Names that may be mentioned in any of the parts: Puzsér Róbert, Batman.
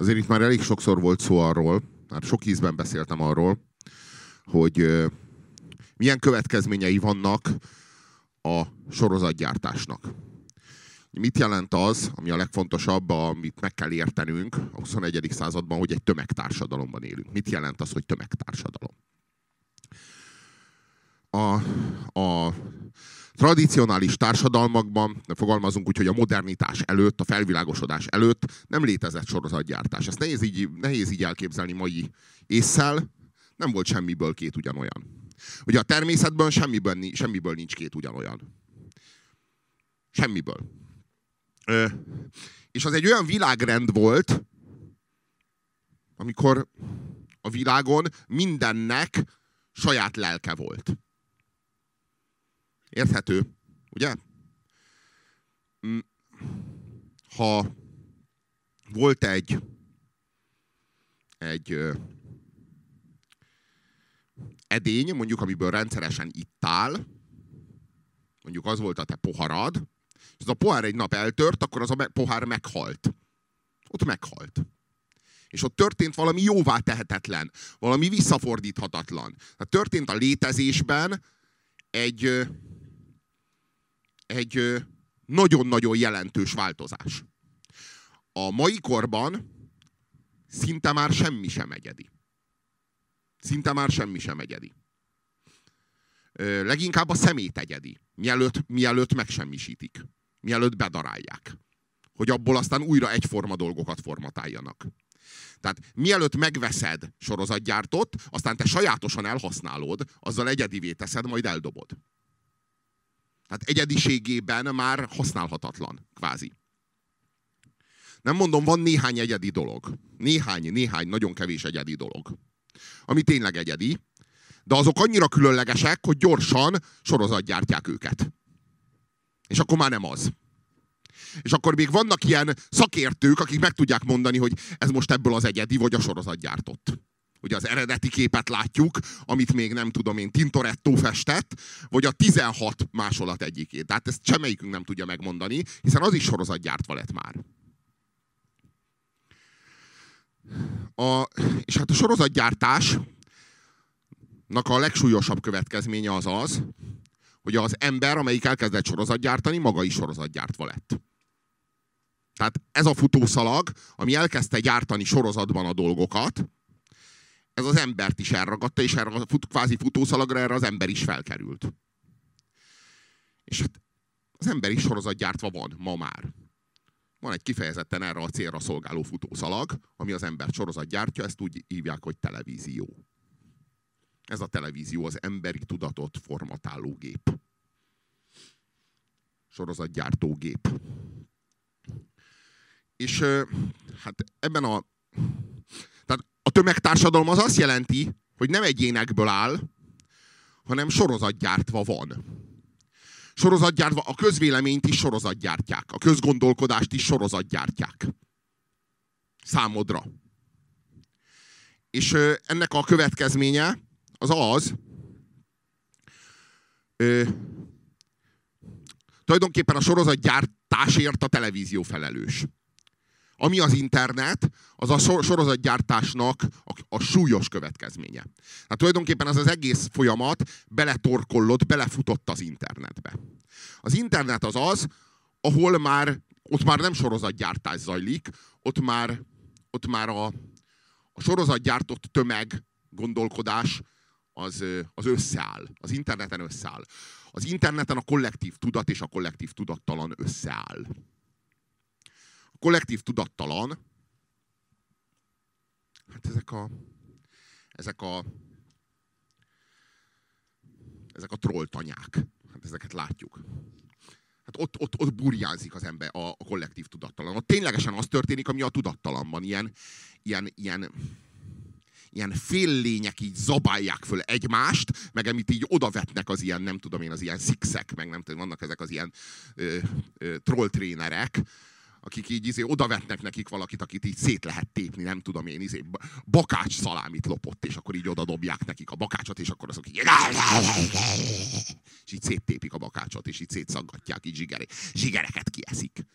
Azért itt már elég sokszor volt szó arról, már sok ízben beszéltem arról, hogy milyen következményei vannak a sorozatgyártásnak. Mit jelent az, ami a legfontosabb, amit meg kell értenünk a 21. században, hogy egy tömegtársadalomban élünk? Mit jelent az, hogy tömegtársadalom? A tradicionális társadalmakban, fogalmazunk úgy, hogy a modernitás előtt, a felvilágosodás előtt nem létezett sorozatgyártás. Ezt nehéz így elképzelni mai ésszel, nem volt semmiből két ugyanolyan. Ugye a természetben semmiből nincs két ugyanolyan. Semmiből. És az egy olyan világrend volt, amikor a világon mindennek saját lelke volt. Érthető, ugye? Ha volt egy edény, mondjuk, amiből rendszeresen ittál, mondjuk az volt a te poharad, és az a pohár egy nap eltört, akkor az a pohár meghalt. Ott meghalt. És ott történt valami jóvá tehetetlen, valami visszafordíthatatlan. Tehát történt a létezésben egy nagyon-nagyon jelentős változás. A mai korban szinte már semmi sem egyedi. Szinte már semmi sem egyedi. Leginkább a szemét egyedi. Mielőtt megsemmisítik. Mielőtt bedarálják. Hogy abból aztán újra egyforma dolgokat formatáljanak. Tehát mielőtt megveszed sorozatgyártót, aztán te sajátosan elhasználod, azzal egyedivé teszed, majd eldobod. Tehát egyediségében már használhatatlan, kvázi. Nem mondom, van néhány egyedi dolog. Néhány, nagyon kevés egyedi dolog. Ami tényleg egyedi, de azok annyira különlegesek, hogy gyorsan sorozatgyártják őket. És akkor már nem az. És akkor még vannak ilyen szakértők, akik meg tudják mondani, hogy ez most ebből az egyedi, vagy a sorozatgyártott. Ugye az eredeti képet látjuk, amit még nem tudom én, Tintoretto festett, vagy a 16 másolat egyikét. Tehát ezt semmelyikünk nem tudja megmondani, hiszen az is sorozatgyártva lett már. És hát a sorozatgyártásnak a legsúlyosabb következménye az az, hogy az ember, amelyik elkezdett sorozatgyártani, maga is sorozatgyártva lett. Tehát ez a futószalag, ami elkezdte gyártani sorozatban a dolgokat, ez az embert is elragadta, és erre a kvázi futószalagra erre az ember is felkerült. És hát az ember is sorozatgyártva van, ma már. Van egy kifejezetten erre a célra szolgáló futószalag, ami az embert sorozatgyártja, ezt úgy hívják, hogy televízió. Ez a televízió az emberi tudatot formatáló gép. Sorozatgyártó gép. És hát ebben tehát a tömegtársadalom az azt jelenti, hogy nem egyénekből áll, hanem sorozatgyártva van. Sorozatgyártva, a közvéleményt is sorozatgyártják, a közgondolkodást is sorozatgyártják. Számodra. És ennek a következménye az az, tulajdonképpen a sorozatgyártásért a televízió felelős. Ami az internet, az a sorozatgyártásnak a súlyos következménye. Hát tulajdonképpen az egész folyamat beletorkollott, belefutott az internetbe. Az internet az az, ahol már, ott már nem sorozatgyártás zajlik, ott már a sorozatgyártott tömeg gondolkodás az összeáll. Az interneten összeáll. Az interneten a kollektív tudat és a kollektív tudattalan összeáll. A kollektív tudattalan, hát ezek a trolltanyák. Hát ezeket látjuk. Hát ott burjánzik az ember, a kollektív tudattalan. Ott ténylegesen az történik, ami a tudattalanban. Ilyen fél lények így zabálják föl egymást, meg amit így odavetnek az ilyen, nem tudom én, az ilyen szikszek, meg nem tudom, vannak ezek az ilyen trolltrénerek, akik így odavetnek nekik valakit, akit így szét lehet tépni, nem tudom én, bakács szalámit lopott, és akkor így odadobják nekik a bakácsot, és akkor azok így és így széttépik a bakácsot, és így szétszaggatják, így zsigereket kieszik.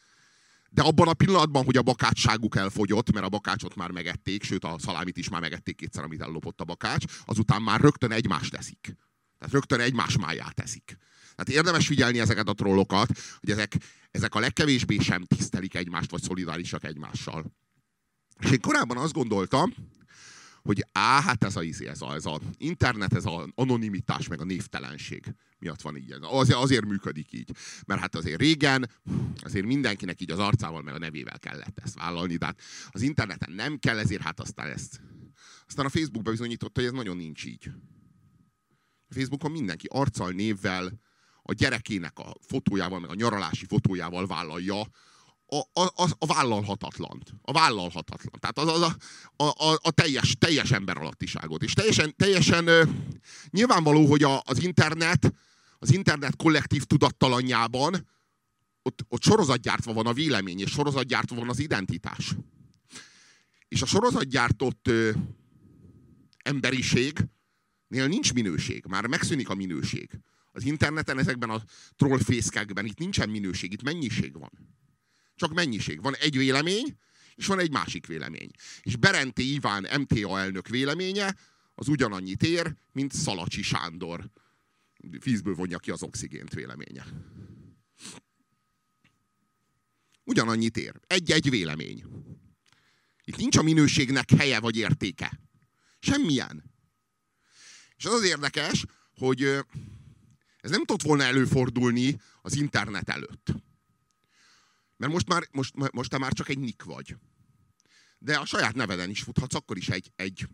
De abban a pillanatban, hogy a bakácsságuk elfogyott, mert a bakácsot már megették, sőt a szalámit is már megették kétszer, amit ellopott a bakács, azután már rögtön egymást eszik. Tehát rögtön egymás máját eszik. Tehát érdemes figyelni ezeket a trollokat, hogy ezek a legkevésbé sem tisztelik egymást, vagy szolidárisak egymással. És én korábban azt gondoltam, hogy hát ez a internet, ez az anonimitás, meg a névtelenség miatt van így. Azért működik így. Mert hát azért régen, azért mindenkinek így az arcával, meg a nevével kellett ezt vállalni, de hát az interneten nem kell, ezért hát aztán a Facebook bebizonyította, hogy ez nagyon nincs így. A Facebookon mindenki arccal, névvel, a gyerekének a fotójával, meg a nyaralási fotójával vállalja a vállalhatatlant. A vállalhatatlan. Tehát a teljes emberalattiságot. És teljesen nyilvánvaló, hogy az internet kollektív tudattalanjában ott sorozatgyártva van a vélemény, és sorozatgyártva van az identitás. És a sorozatgyártott emberiségnél nincs minőség. Már megszűnik a minőség. Az interneten, ezekben a trollfészkekben itt nincsen minőség, itt mennyiség van. Csak mennyiség. Van egy vélemény, és van egy másik vélemény. És Berenté Iván MTA elnök véleménye az ugyanannyit ér, mint Szalacsi Sándor vízből vonja ki az oxigént véleménye. Ugyanannyit ér. Egy-egy vélemény. Itt nincs a minőségnek helye vagy értéke. Semmilyen. És az az érdekes, hogy ez nem tudott volna előfordulni az internet előtt. Mert most te már csak egy nick vagy. De a saját neveden is futhatsz, akkor is egy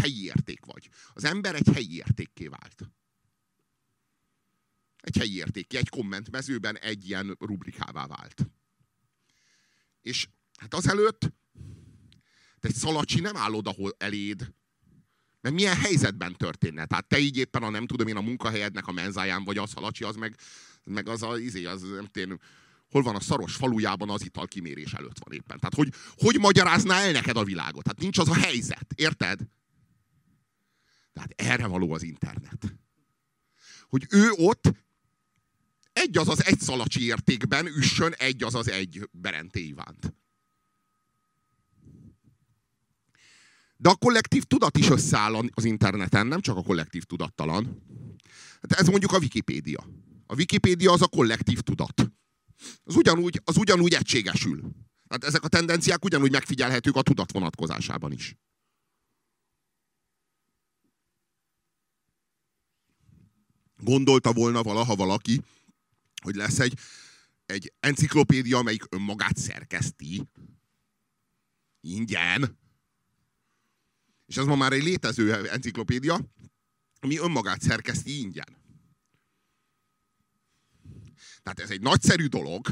helyi érték vagy. Az ember egy helyi értékké vált. Egy helyi értékké, egy kommentmezőben egy ilyen rubrikává vált. És hát azelőtt te egy Szalacsi nem áll oda eléd, mert milyen helyzetben történne. Tehát te így éppen a munkahelyednek a menzáján vagy a Szalacsi, az meg az nem tudom, hol van a szaros falujában az italkimérés előtt van éppen. Tehát hogy magyarázná el neked a világot? Hát nincs az a helyzet, érted? Tehát erre való az internet. Hogy ő ott egy Szalacsi értékben üssön egy Berenté Ivánt. De a kollektív tudat is összeáll az interneten, nem csak a kollektív tudattalan. Hát ez mondjuk a Wikipédia. A Wikipédia az a kollektív tudat. Az ugyanúgy egységesül. Tehát ezek a tendenciák ugyanúgy megfigyelhetők a tudat vonatkozásában is. Gondolta volna valaha valaki, hogy lesz egy enciklopédia, amelyik önmagát szerkeszti. Ingyen. És ez ma már egy létező enciklopédia, ami önmagát szerkeszti ingyen. Tehát ez egy nagyszerű dolog.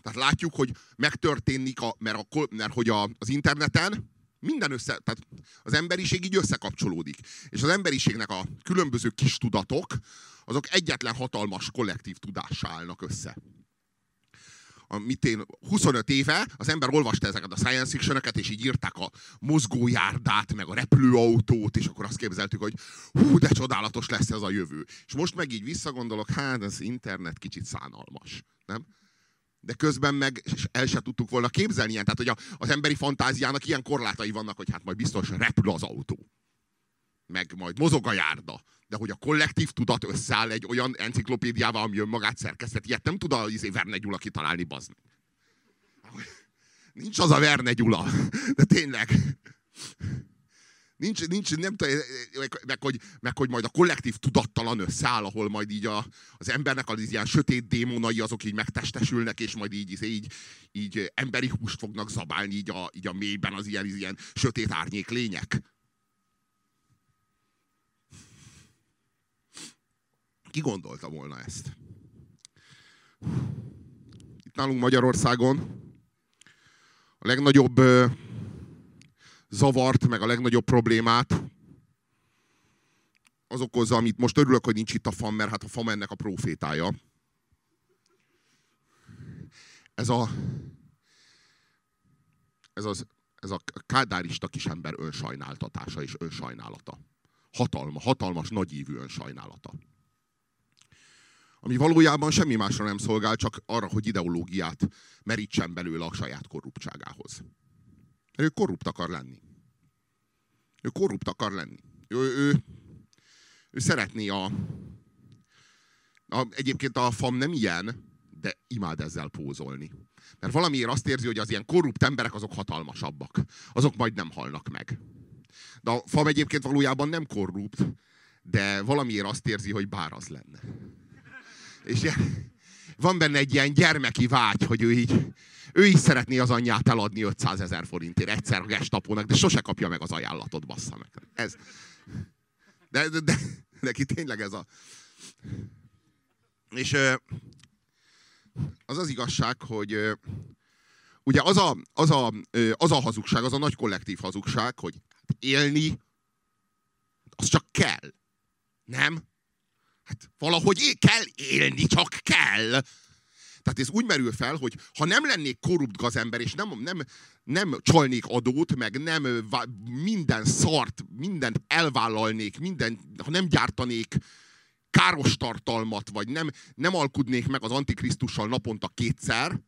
Tehát látjuk, hogy megtörténik, mert hogy az interneten minden tehát az emberiség így összekapcsolódik. És az emberiségnek a különböző kis tudatok, azok egyetlen hatalmas kollektív tudássá állnak össze. Amit én 25 éve az ember olvasta ezeket a science fiction-öket, és így írták a mozgójárdát, meg a repülőautót, és akkor azt képzeltük, hogy hú, de csodálatos lesz ez a jövő. És most meg így visszagondolok, hát ez internet kicsit szánalmas, nem? De közben meg el se tudtuk volna képzelni ilyen. Tehát, hogy az emberi fantáziának ilyen korlátai vannak, hogy hát majd biztos repül az autó. Meg majd mozog a járda. De hogy a kollektív tudat összeáll egy olyan enciklopédiával, ami önmagát szerkesztett, ilyet nem tud a Verne Gyula kitalálni, bazd. Nincs az a Verne Gyula. De tényleg. Nincs nem tudom, meg hogy majd a kollektív tudattalan összeáll, ahol majd így az embernek az ilyen sötét démonai, azok így megtestesülnek, és majd így emberi húst fognak zabálni így a mélyben az ilyen sötét árnyék lények. Ki gondolta volna ezt? Itt nálunk Magyarországon a legnagyobb zavart, meg a legnagyobb problémát az okozza, amit most örülök, hogy nincs itt a FAM, mert hát a FAM ennek a profétája. Ez a kádárista kisember önsajnáltatása és önsajnálata. Hatalmas, nagyívű önsajnálata. ami valójában semmi másra nem szolgál, csak arra, hogy ideológiát merítsen belőle a saját korruptságához. Ő korrupt akar lenni. Ő korrupt akar lenni. Ő szeretné Egyébként a FAM nem ilyen, de imád ezzel pózolni. Mert valamiért azt érzi, hogy az ilyen korrupt emberek azok hatalmasabbak. Azok majd nem halnak meg. De a FAM egyébként valójában nem korrupt, de valamiért azt érzi, hogy bár az lenne. És van benne egy ilyen gyermeki vágy, hogy ő is szeretné az anyját eladni 500 000 forintért egyszer a Gestapónak, de sose kapja meg az ajánlatot, bassza meg. Ez. De neki tényleg ez a... És az az igazság, hogy ugye az a hazugság, az a nagy kollektív hazugság, hogy élni, az csak kell. Nem? Hát valahogy kell élni, csak kell. Tehát ez úgy merül fel, hogy ha nem lennék korrupt gazember, és nem csalnék adót, meg nem minden szart, mindent elvállalnék, ha nem gyártanék káros tartalmat, vagy nem alkudnék meg az Antikrisztussal naponta 2-szer,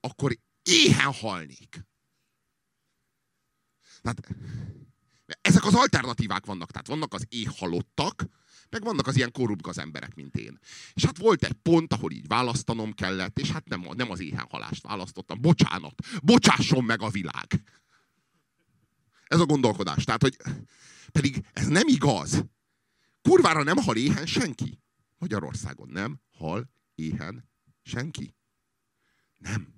akkor éhen halnék. Tehát ezek az alternatívák vannak. Tehát vannak az éhhalottak, meg vannak az ilyen korrupt gazemberek, mint én. És hát volt egy pont, ahol így választanom kellett, és hát nem az éhenhalást választottam. Bocsánat! Bocsásson meg a világ! Ez a gondolkodás. Tehát, hogy pedig ez nem igaz. Kurvára nem hal éhen senki. Magyarországon nem hal éhen senki. Nem.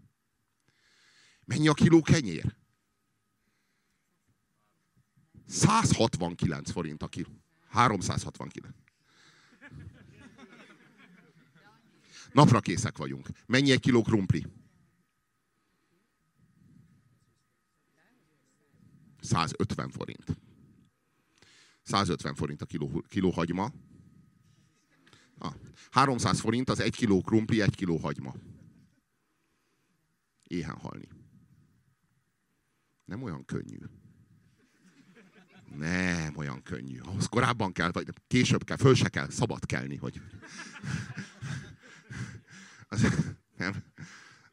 Mennyi a kiló kenyér? 169 forint a kiló. 369. Napra készek vagyunk. Mennyi egy kiló krumpli? 150 forint. 150 forint a kiló hagyma. 300 forint az 1 kiló krumpli, 1 kiló hagyma. Éhen halni. Nem olyan könnyű. Nem olyan könnyű. Ahhoz korábban kell, vagy később kell, föl se kell, szabad kelni, hogy...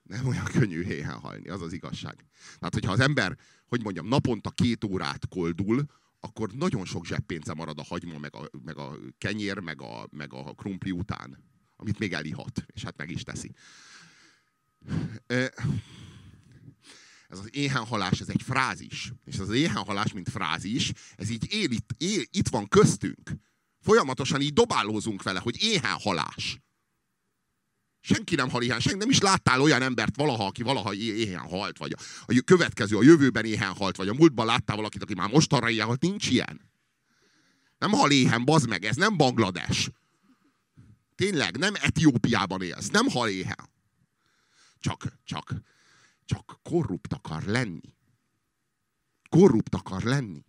Nem olyan könnyű éhen halni, az az igazság. Tehát, hogyha az ember, hogy mondjam, naponta 2 órát koldul, akkor nagyon sok zseppénze marad a hagyma, meg a kenyér, meg a krumpli után, amit még elihat, és hát meg is teszi. Ez az éhenhalás, ez egy frázis. És ez az éhenhalás, mint frázis, ez így él, itt van köztünk. Folyamatosan így dobálózunk vele, hogy éhenhalás. Senki nem hal éhen, senki nem is láttál olyan embert valaha, aki valaha éhen halt, vagy a következő, a jövőben éhen halt, vagy a múltban láttál valakit, aki már mostanra éhen halt, nincs ilyen. Nem hal éhen, bazd meg, ez nem Banglades. Tényleg, nem Etiópiában élsz, nem hal éhen. Csak korrupt akar lenni. Korrupt akar lenni.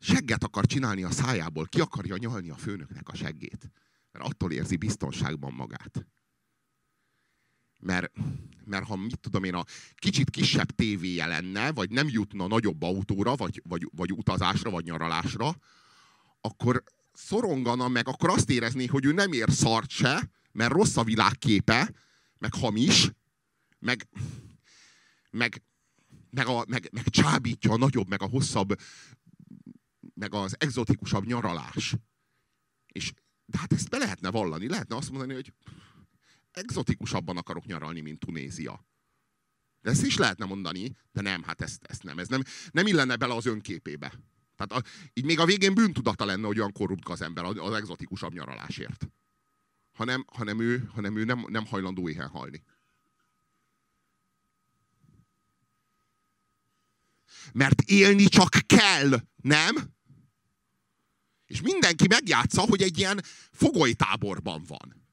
Segget akar csinálni a szájából, ki akarja nyalni a főnöknek a seggét. Mert attól érzi biztonságban magát. Mert ha mit tudom én, a kicsit kisebb tévéje lenne, vagy nem jutna nagyobb autóra, vagy utazásra, vagy nyaralásra, akkor szorongana meg, akkor azt érezné, hogy ő nem ér szart se, mert rossz a világképe, meg hamis, meg csábítja a nagyobb, meg a hosszabb, meg az egzotikusabb nyaralás. De hát ezt be lehetne vallani, lehetne azt mondani, hogy egzotikusabban akarok nyaralni, mint Tunézia. De ezt is lehetne mondani, de nem, hát ez nem illene bele az önképébe. Tehát így még a végén bűntudata lenne, hogy olyan korrupt az ember az egzotikusabb nyaralásért. Hanem ő nem hajlandó éhen halni. Mert élni csak kell, nem? És mindenki megjátsza, hogy egy ilyen fogolytáborban van.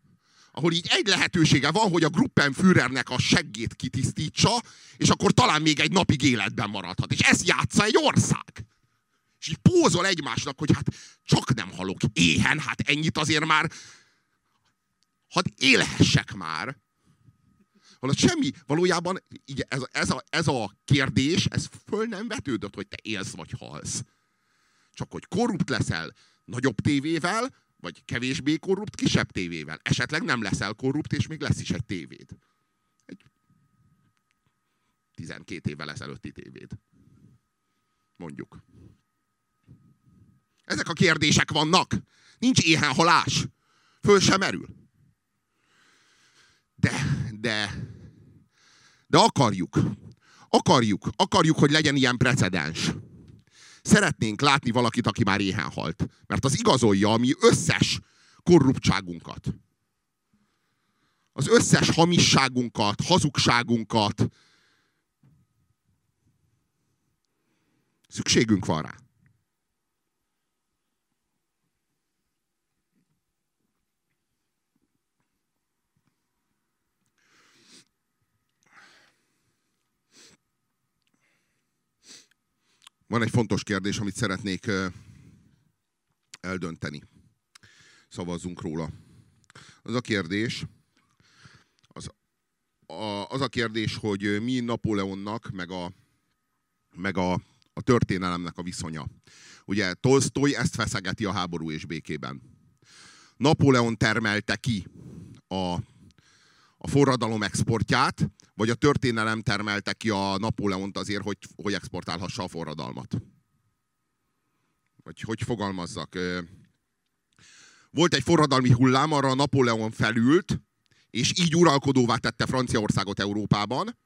Ahol így egy lehetősége van, hogy a Gruppenführernek a seggét kitisztítsa, és akkor talán még egy napig életben maradhat. És ezt játsza egy ország. És így pózol egymásnak, hogy hát csak nem halok éhen, hát ennyit azért már, hadd élhessek már. Valahogy semmi, valójában így ez a kérdés, ez föl nem vetődött, hogy te élsz vagy halsz. Csak hogy korrupt leszel nagyobb tévével, vagy kevésbé korrupt, kisebb tévével. Esetleg nem leszel korrupt, és még lesz is egy tévéd. Egy 12 évvel ezelőtti tévéd. Mondjuk. Ezek a kérdések vannak. Nincs éhenhalás. Föl sem merül. De akarjuk. Akarjuk, hogy legyen ilyen precedens. Szeretnénk látni valakit, aki már éhen halt. Mert az igazolja a mi összes korruptságunkat. Az összes hamisságunkat, hazugságunkat. Szükségünk van rá. Van egy fontos kérdés, amit szeretnék eldönteni. Szavazzunk róla. Az a kérdés, hogy mi Napóleonnak, meg a történelemnek a viszonya. Ugye Tolsztoj ezt feszegeti a Háború és békében. Napóleon termelte ki a forradalom exportját, vagy a történelem termelte ki a Napóleont azért, hogy exportálhassa a forradalmat. Vagy hogy fogalmazzak? Volt egy forradalmi hullám, arra a Napóleon felült, és így uralkodóvá tette Franciaországot Európában,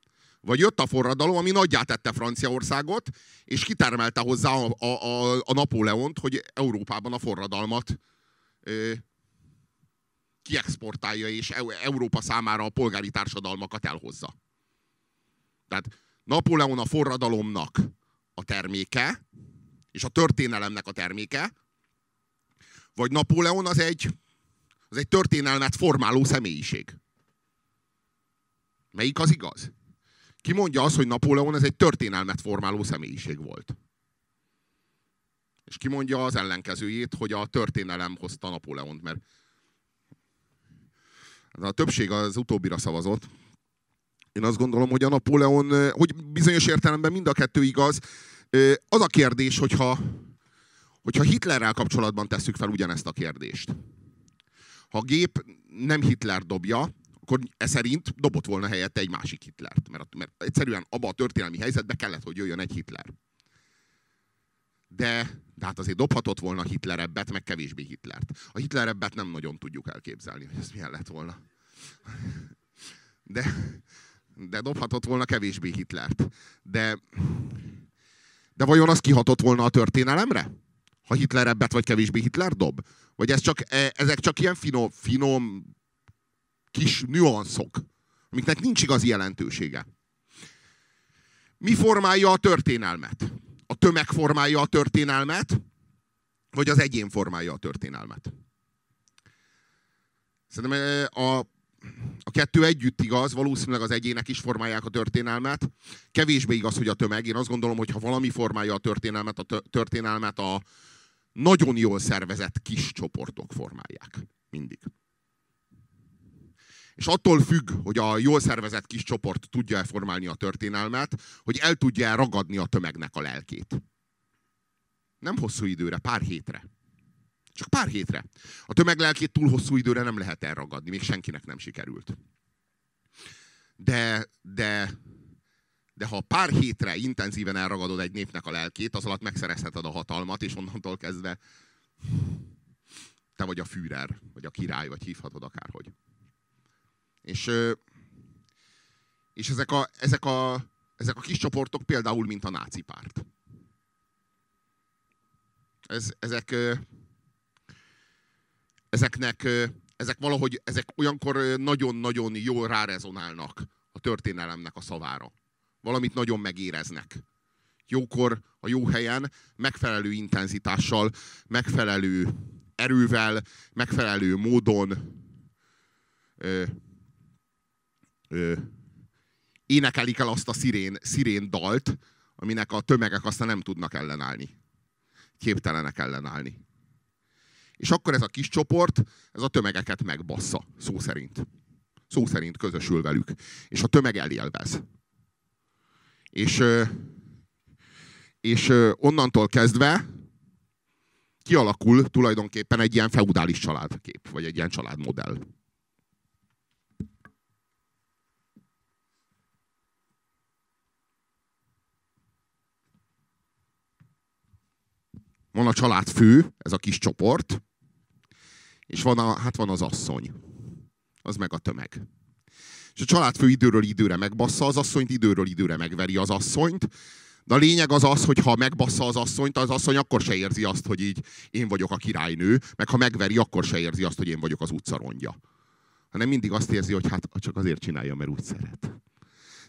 vagy jött a forradalom, ami nagyjá tette Franciaországot, és kitermelte hozzá a Napóleont, hogy Európában a forradalmat kiexportálja, és Európa számára a polgári társadalmakat elhozza. Tehát Napóleon a forradalomnak a terméke, és a történelemnek a terméke, vagy Napóleon az egy történelmet formáló személyiség. Melyik az igaz? Ki mondja azt, hogy Napóleon ez egy történelmet formáló személyiség volt? És ki mondja az ellenkezőjét, hogy a történelem hozta Napóleont, mert a többség az utóbbira szavazott. Én azt gondolom, hogy a Napóleon, hogy bizonyos értelemben mind a kettő igaz. Az a kérdés, hogyha Hitlerrel kapcsolatban tesszük fel ugyanezt a kérdést. Ha a gép nem Hitler dobja, akkor eszerint dobott volna helyette egy másik Hitlert. Mert egyszerűen abba a történelmi helyzetbe kellett, hogy jöjjön egy Hitler. De hát azért dobhatott volna Hitlerebbet, meg kevésbé Hitlert. A Hitlerebbet nem nagyon tudjuk elképzelni, hogy ez milyen lett volna. De dobhatott volna kevésbé Hitlert. De vajon az kihatott volna a történelemre? Ha Hitlerebbet vagy kevésbé Hitler dob? Vagy ezek csak ilyen finom kis nüanszok, amiknek nincs igazi jelentősége. Mi formálja a történelmet? A tömeg formálja a történelmet, vagy az egyén formálja a történelmet? Szerintem a kettő együtt igaz, valószínűleg az egyének is formálják a történelmet. Kevésbé igaz, hogy a tömeg. Én azt gondolom, hogy ha valami formálja a történelmet a nagyon jól szervezett kis csoportok formálják. Mindig. És attól függ, hogy a jól szervezett kis csoport tudja-e formálni a történelmet, hogy el tudja-e ragadni a tömegnek a lelkét. Nem hosszú időre, pár hétre. Csak pár hétre. A tömeg lelkét túl hosszú időre nem lehet elragadni, még senkinek nem sikerült. De ha pár hétre intenzíven elragadod egy népnek a lelkét, az alatt megszerezheted a hatalmat, és onnantól kezdve te vagy a Führer, vagy a király, vagy hívhatod akárhogy. És ezek a kis csoportok például, mint a náci párt. Ezek olyankor nagyon-nagyon jól rárezonálnak a történelemnek a szavára. Valamit nagyon megéreznek. Jókor, a jó helyen, megfelelő intenzitással, megfelelő erővel, megfelelő módon énekelik el azt a szirén dalt, aminek a tömegek aztán nem tudnak ellenállni. Képtelenek ellenállni. És akkor ez a kis csoport, ez a tömegeket megbassza, szó szerint. Szó szerint közösül velük. És a tömeg elélvez. És onnantól kezdve kialakul tulajdonképpen egy ilyen feudális családkép, vagy egy ilyen családmodell. Van a családfő, ez a kis csoport, és van, hát van az asszony. Az meg a tömeg. És a családfő időről időre megbassza az asszonyt, időről időre megveri az asszonyt. De a lényeg az az, hogy ha megbassza az asszonyt, az asszony akkor se érzi azt, hogy így én vagyok a királynő, meg ha megveri, akkor se érzi azt, hogy én vagyok az utcarongya. Hanem mindig azt érzi, hogy hát csak azért csinálja, mert úgy szeret.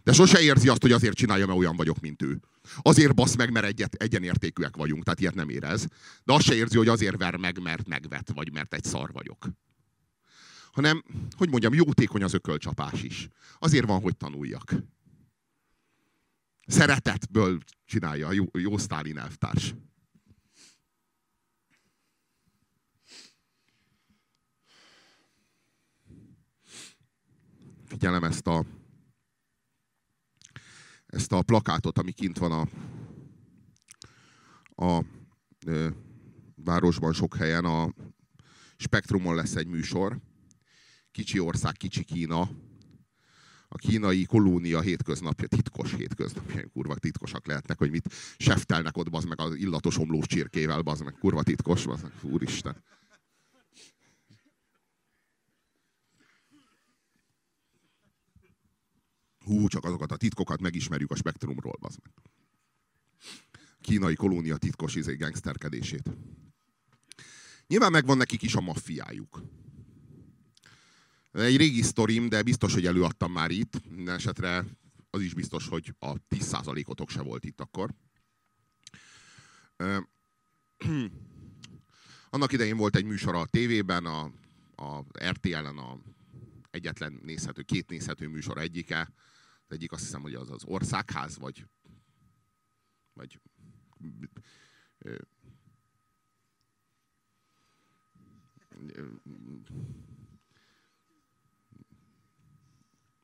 De sose érzi azt, hogy azért csinálja, mert olyan vagyok, mint ő. Azért bassz meg, mert egyenértékűek vagyunk, tehát ilyet nem érez. De azt se érzi, hogy azért ver meg, mert megvet, vagy mert egy szar vagyok. Hanem, hogy mondjam, jótékony az ökölcsapás is. Azért van, hogy tanuljak. Szeretetből csinálja a jó Sztálin elvtárs. Figyelem ezt a plakátot, ami kint van a városban sok helyen. A Spektrumon lesz egy műsor. Kicsi ország, kicsi Kína. A kínai kolónia hétköznapja, titkos hétköznapjai, kurva titkosak lehetnek, hogy mit seftelnek ott, bazd meg, az illatos omlós csirkével, bazd meg, kurva titkos, bazd meg, úristen. Hú, csak azokat a titkokat megismerjük a Spektrumról, bazd meg. Kínai kolónia titkos gangsterkedését. Nyilván megvan nekik is a maffiájuk. Egy régi sztorim, de biztos, hogy előadtam már itt. Minden esetre az is biztos, hogy a 10%-otok se volt itt akkor. Annak idején volt egy műsor a tévében, a RTL-en a egyetlen nézhető, két nézhető műsor egyike. Az egyik azt hiszem, hogy az az Országház, vagy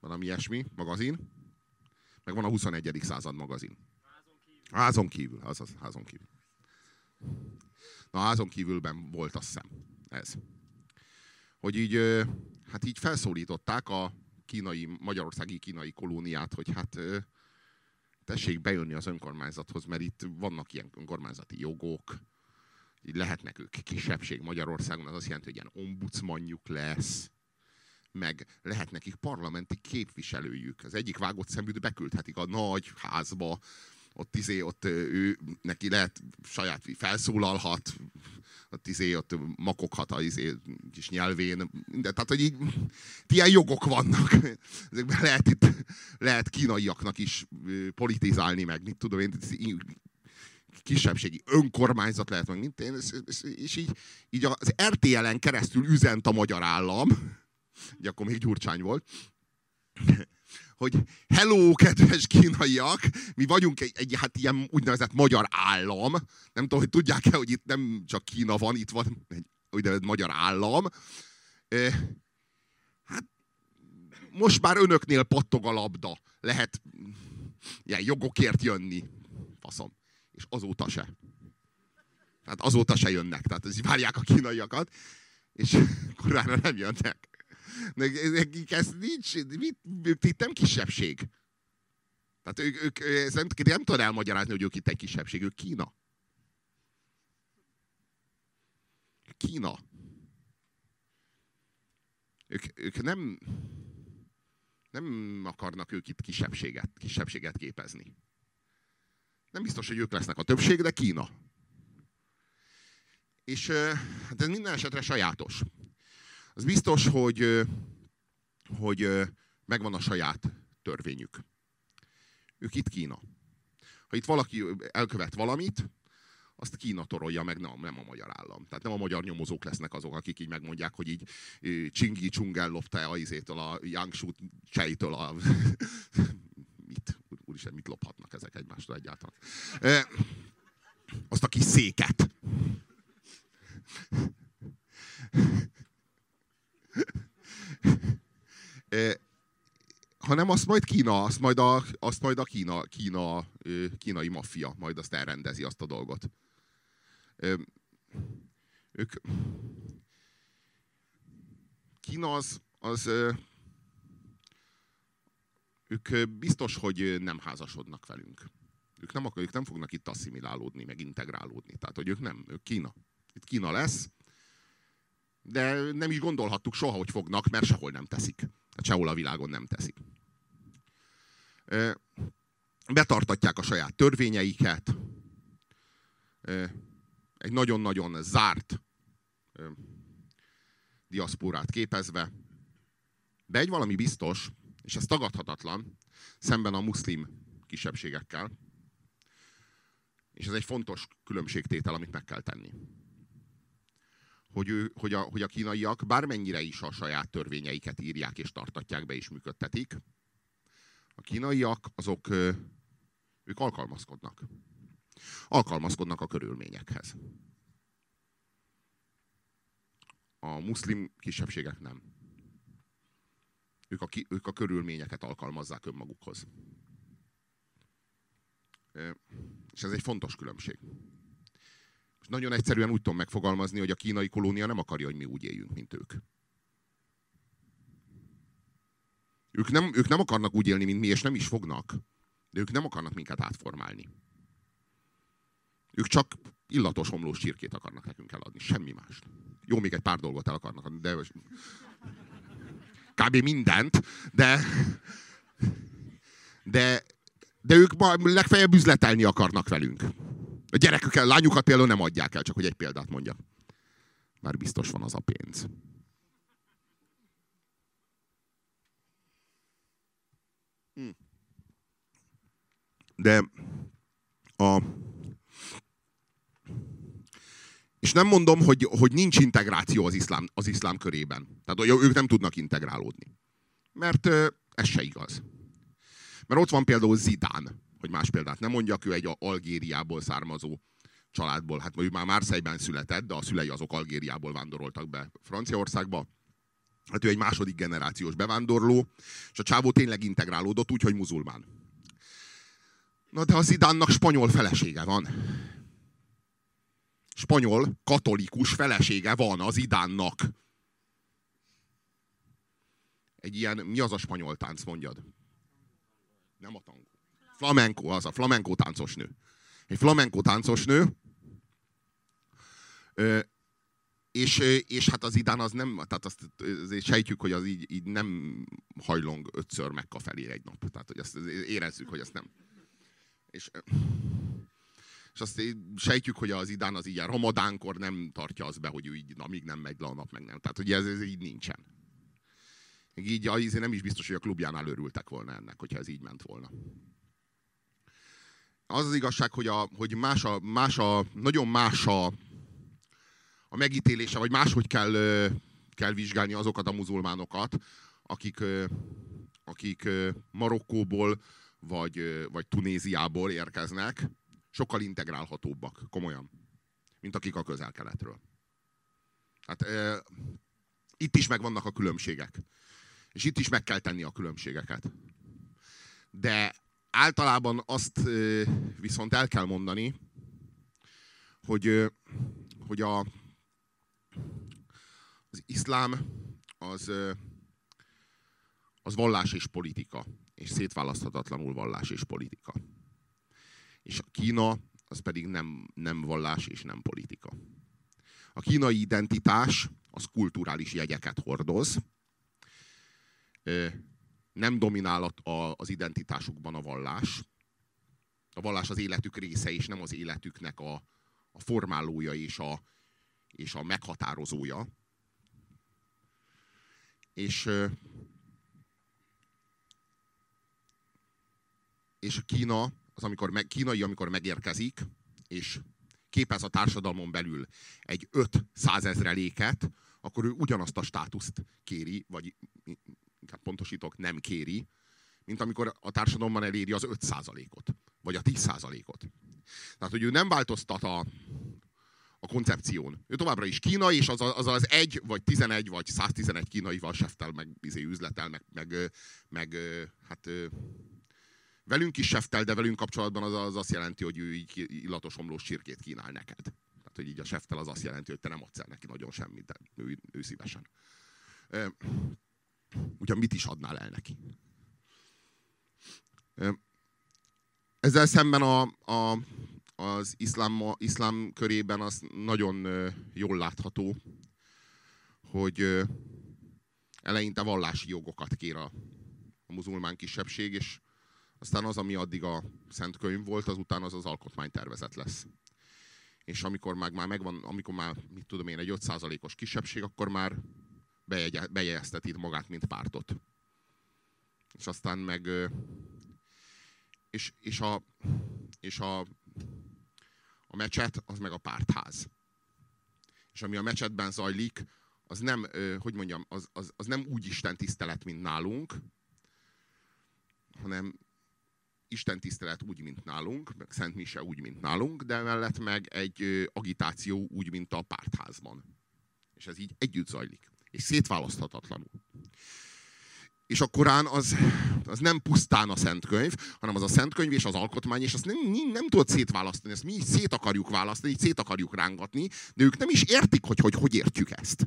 valami ilyesmi magazin, meg van a 21. század magazin. Házon kívül. Na, Házon kívülben volt, azt hiszem, ez. Hogy így, hát így felszólították a kínai, magyarországi kínai kolóniát, hogy hát tessék bejönni az önkormányzathoz, mert itt vannak ilyen önkormányzati jogok, így lehetnek ők kisebbség Magyarországon, az azt jelenti, hogy ilyen ombudsmanjuk lesz, meg lehet nekik parlamenti képviselőjük. Az egyik vágott szeműt beküldhetik a nagy házba, ott ő neki lehet saját felszólalhat, ott makoghat a kis nyelvén. De, tehát, hogy így ilyen jogok vannak. Ezekben lehet kínaiaknak is politizálni, meg mit tudom én, kisebbségi önkormányzat lehet, meg mint én. És így az RTL-en keresztül üzent a magyar állam, ugye akkor még Gyurcsány volt, hogy hello, kedves kínaiak, mi vagyunk egy hát ilyen úgynevezett magyar állam, nem tudom, hogy tudják-e, hogy itt nem csak Kína van, itt van egy úgynevezett magyar állam. Hát most már önöknél pattog a labda, lehet ilyen jogokért jönni, faszom, és azóta se. Tehát azóta se jönnek, tehát várják a kínaiakat, és kurvára nem jönnek. Nekik ez nincs, itt nem kisebbség. Tehát ők nem tudod elmagyarázni, hogy ők itt egy kisebbség, ők Kína. Kína. Ők nem akarnak ők itt kisebbséget képezni. Nem biztos, hogy ők lesznek a többség, de Kína. És hát ez minden esetre sajátos. Az biztos, hogy megvan a saját törvényük. Ők itt Kína. Ha itt valaki elkövet valamit, azt Kína torolja meg, nem a magyar állam. Tehát nem a magyar nyomozók lesznek azok, akik így megmondják, hogy így Csingi Csung ellopta a Yangshu Csejtől a... mit? Úristen, mit lophatnak ezek egymástól egyáltalán? Azt a kis széket. Hanem azt majd Kína, azt majd a kínai maffia, majd azt elrendezi azt a dolgot. ők... Kína az ők biztos, hogy nem házasodnak velünk. Ők nem fognak itt asszimilálódni, meg integrálódni. Tehát, hogy ők Kína. Itt Kína lesz, de nem is gondolhattuk soha, hogy fognak, mert sehol nem teszik. Hát sehol a világon nem teszik. Betartatják a saját törvényeiket. Egy nagyon-nagyon zárt diaszporát képezve. De egy valami biztos, és ez tagadhatatlan, szemben a muszlim kisebbségekkel. És ez egy fontos különbségtétel, amit meg kell tenni. Hogy a kínaiak bármennyire is a saját törvényeiket írják és tartatják be és működtetik, a kínaiak azok, ők alkalmazkodnak. Alkalmazkodnak a körülményekhez. A muszlim kisebbségek nem. Ők a körülményeket alkalmazzák önmagukhoz. És ez egy fontos különbség. És nagyon egyszerűen úgy tudom megfogalmazni, hogy a kínai kolónia nem akarja, hogy mi úgy éljünk, mint ők. Ők nem akarnak úgy élni, mint mi, és nem is fognak. De ők nem akarnak minket átformálni. Ők csak illatos homlós csirkét akarnak nekünk eladni, semmi más. Jó, még egy pár dolgot el akarnak adni, de... Kb. Mindent, de ők legfeljebb üzletelni akarnak velünk. A gyerekükkel, a lányukat például nem adják el, csak hogy egy példát mondjak. Már biztos van az a pénz. De a... És nem mondom, hogy nincs integráció az iszlám körében. Tehát ők nem tudnak integrálódni. Mert ez se igaz. Mert ott van például Zidán, hogy más példát nem mondjak, ő egy Algériából származó családból. Hát ő már Marseille-ben született, de a szülei azok Algériából vándoroltak be Franciaországba. Hát ő egy második generációs bevándorló, és a csávó tényleg integrálódott úgy, hogy muzulmán. Na de a Zidánnak spanyol felesége van. Spanyol katolikus felesége van az Zidánnak. Egy ilyen, mi az a spanyol tánc, mondjad? Nem a tangó. Flamenco, az a flamenco táncosnő. Egy flamenco táncosnő. És hát az Zidán az nem, tehát azt sejtjük, hogy az így nem hajlong 5-ször Mekka felé egy nap. Tehát, hogy azt érezzük, hogy azt nem. És azt sejtjük, hogy az Zidán az ilyen ramadánkor nem tartja azt be, hogy ő így amíg nem megy le a nap, meg nem. Tehát ugye ez így nincsen. Így azért nem is biztos, hogy a klubjánál örültek volna ennek, hogyha ez így ment volna. Az az igazság, hogy nagyon más a megítélése, vagy máshogy kell vizsgálni azokat a muzulmánokat, akik Marokkóból vagy Tunéziából érkeznek, sokkal integrálhatóbbak, komolyan, mint akik a közel-keletről. Hát itt is megvannak a különbségek. És itt is meg kell tenni a különbségeket. De általában azt viszont el kell mondani, hogy az iszlám az vallás és politika, és szétválaszthatatlanul vallás és politika. És a Kína az pedig nem vallás és nem politika. A kínai identitás az kulturális jegyeket hordoz, nem dominál az identitásukban a vallás. A vallás az életük része, és nem az életüknek a formálója és a meghatározója. És Kína, amikor megérkezik, és képez a társadalmon belül egy 500 000-et, akkor ő ugyanazt a státuszt kéri, vagy inkább pontosítok, nem kéri, mint amikor a társadalomban eléri az 5%-ot, vagy a 10%-ot. Tehát, hogy ő nem változtat a koncepción. Ő továbbra is kínai, és az 1, vagy 11, vagy 111 kínaival seftel, meg üzletel, meg hát... Velünk is seftel, de velünk kapcsolatban az azt jelenti, hogy ő így illatos homlós csirkét kínál neked. mert hogy így a seftel az azt jelenti, hogy te nem adsz el neki nagyon semmit, de ő szívesen. Ugyan mit is adnál el neki? Ezzel szemben az iszlám körében az nagyon jól látható, hogy eleinte vallási jogokat kér a muzulmán kisebbség, és aztán az, ami addig a Szent Könyv volt, azután az alkotmánytervezet lesz. És amikor már megvan, amikor már, mit tudom én, egy 5%-os kisebbség, akkor már bejegyezteti magát, mint pártot. És aztán meg... És a mecset, az meg a pártház. És ami a mecsetben zajlik, az nem, hogy mondjam, az nem úgy Isten tisztelet, mint nálunk, hanem Isten tisztelet úgy, mint nálunk, meg Szent Mise úgy, mint nálunk, de mellett meg egy agitáció úgy, mint a pártházban. És ez így együtt zajlik. És szétválaszthatatlanul. És a Korán az nem pusztán a Szent Könyv, hanem az a Szent Könyv és az alkotmány, és azt nem tudod szétválasztani, ezt mi így szét akarjuk választani, így szét akarjuk rángatni, de ők nem is értik, hogy értjük ezt.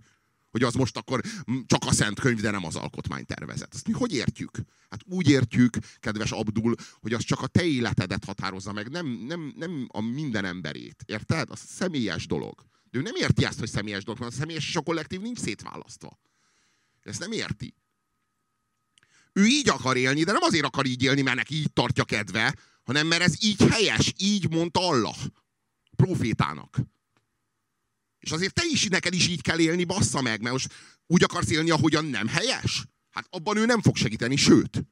Hogy az most akkor csak a Szent Könyv, de nem az alkotmánytervezet. Ezt mi hogy értjük? Hát úgy értjük, kedves Abdul, hogy az csak a te életedet határozza meg, nem a minden emberét. Érted? Az személyes dolog. De ő nem érti ezt, hogy személyes dolog, mert a személyes és a kollektív nincs szétválasztva. Ezt nem érti. Ő így akar élni, de nem azért akar így élni, mert neki így tartja kedve, hanem mert ez így helyes, így mondta Allah profétának. És azért te is, neked is így kell élni, bassza meg, mert most úgy akarsz élni, ahogyan nem helyes? Hát abban ő nem fog segíteni, sőt.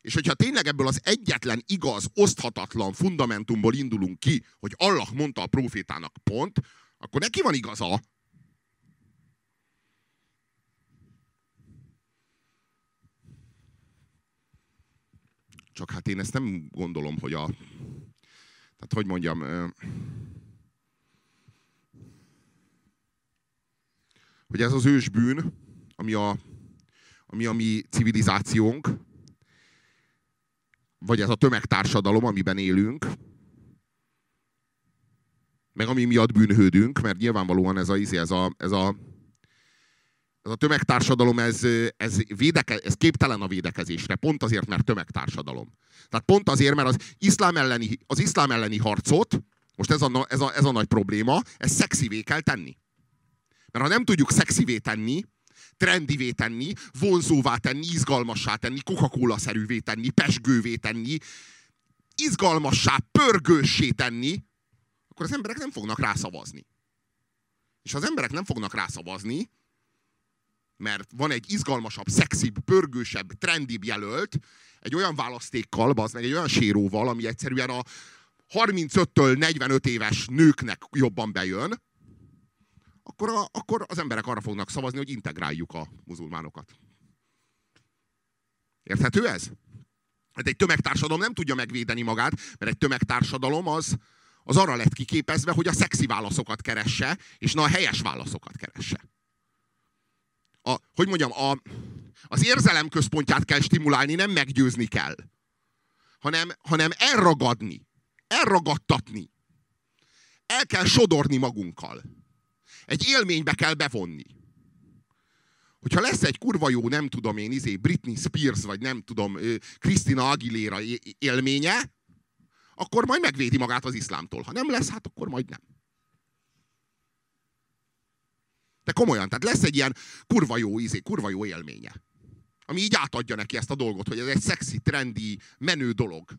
És hogyha tényleg ebből az egyetlen igaz, oszthatatlan fundamentumból indulunk ki, hogy Allah mondta a profétának pont, akkor neki van igaza. Csak hát én ezt nem gondolom, hogy tehát hogy mondjam, hogy ez az ősbűn, ami a mi civilizációnk, vagy ez a tömegtársadalom, amiben élünk, meg ami miatt bűnhődünk, mert nyilvánvalóan ez a tömegtársadalom, ez képtelen a védekezésre, pont azért, mert tömegtársadalom. Tehát pont azért, mert az iszlám elleni harcot, most ez a nagy probléma, ezt szexivé kell tenni. Mert ha nem tudjuk szexivé tenni, trendivé tenni, vonzóvá tenni, izgalmassá tenni, Coca-Cola-szerűvé tenni, pesgővé tenni, izgalmassá, pörgőssé tenni, akkor az emberek nem fognak rászavazni. És ha az emberek nem fognak rászavazni, mert van egy izgalmasabb, szexibb, pörgősebb, trendibb jelölt, egy olyan választékkal, bazd meg, egy olyan séróval, ami egyszerűen a 35-től 45 éves nőknek jobban bejön, akkor az emberek arra fognak szavazni, hogy integráljuk a muzulmánokat. Érthető ez? Hát egy tömegtársadalom nem tudja megvédeni magát, mert egy tömegtársadalom az arra lett kiképezve, hogy a szexi válaszokat keresse, és na a helyes válaszokat keresse. Az érzelem központját kell stimulálni, nem meggyőzni kell, hanem elragadni, elragadtatni. El kell sodorni magunkkal. Egy élménybe kell bevonni. Hogyha lesz egy kurva jó, nem tudom én, Britney Spears, vagy nem tudom, Christina Aguilera élménye, akkor majd megvédi magát az iszlámtól. Ha nem lesz, hát akkor majd nem. De komolyan, tehát lesz egy ilyen kurva jó élménye. Ami így átadja neki ezt a dolgot, hogy ez egy szexi, trendi, menő dolog.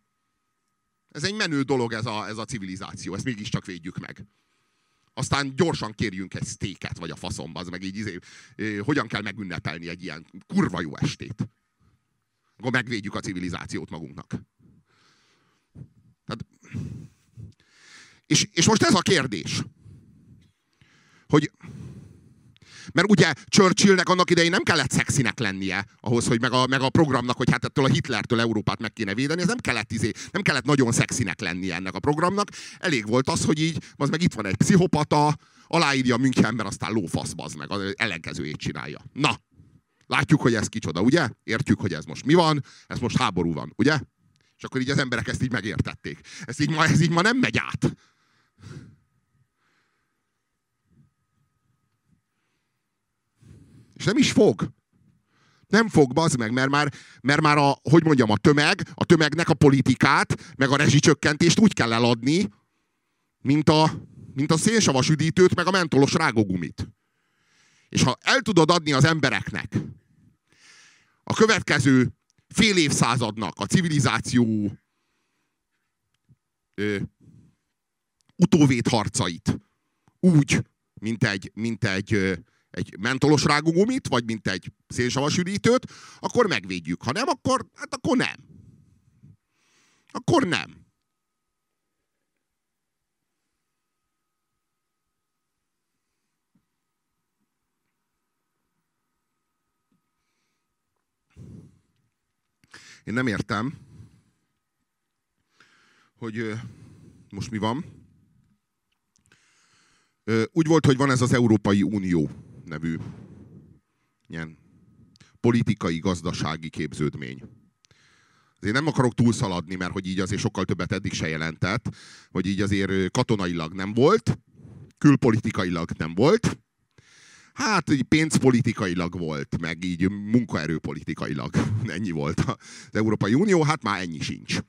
Ez egy menő dolog ez a civilizáció, ezt mégiscsak védjük meg. Aztán gyorsan kérjünk egy sztéket, vagy a faszomba, az meg így hogyan kell megünnepelni egy ilyen kurva jó estét. Akkor megvédjük a civilizációt magunknak. Tehát... És most ez a kérdés, hogy... Mert ugye Churchillnek annak idején nem kellett szexinek lennie ahhoz, hogy meg a programnak, hogy hát ettől a Hitlertől Európát meg kéne védeni, ez nem kellett nagyon szexinek lennie ennek a programnak. Elég volt az, hogy így, az meg itt van egy pszichopata, aláírja Münchenben, aztán lófasz, bazd meg, az ellenkezőjét csinálja. Na, látjuk, hogy ez kicsoda, ugye? Értjük, hogy ez most mi van, ez most háború van, ugye? És akkor így az emberek ezt így megértették. Ez így ma nem megy át. És nem is fog. Nem fog, bazd meg, mert már a tömeg, a tömegnek a politikát, meg a rezsicsökkentést úgy kell eladni, mint a szénsavas üdítőt, meg a mentolos rágógumit. És ha el tudod adni az embereknek a következő fél évszázadnak a civilizáció utóvédharcait úgy, mint egy mentolos rágógumit, vagy mint egy szénsavas üdítőt, akkor megvédjük. Ha nem, akkor, hát akkor nem. Akkor nem. Én nem értem, hogy most mi van. Úgy volt, hogy van ez az Európai Unió nevű ilyen politikai-gazdasági képződmény. Azért nem akarok túlszaladni, mert hogy így azért sokkal többet eddig se jelentett, hogy így azért katonailag nem volt, külpolitikailag nem volt, hát így pénzpolitikailag volt, meg így munkaerőpolitikailag. Ennyi volt az Európai Unió, hát már ennyi sincs.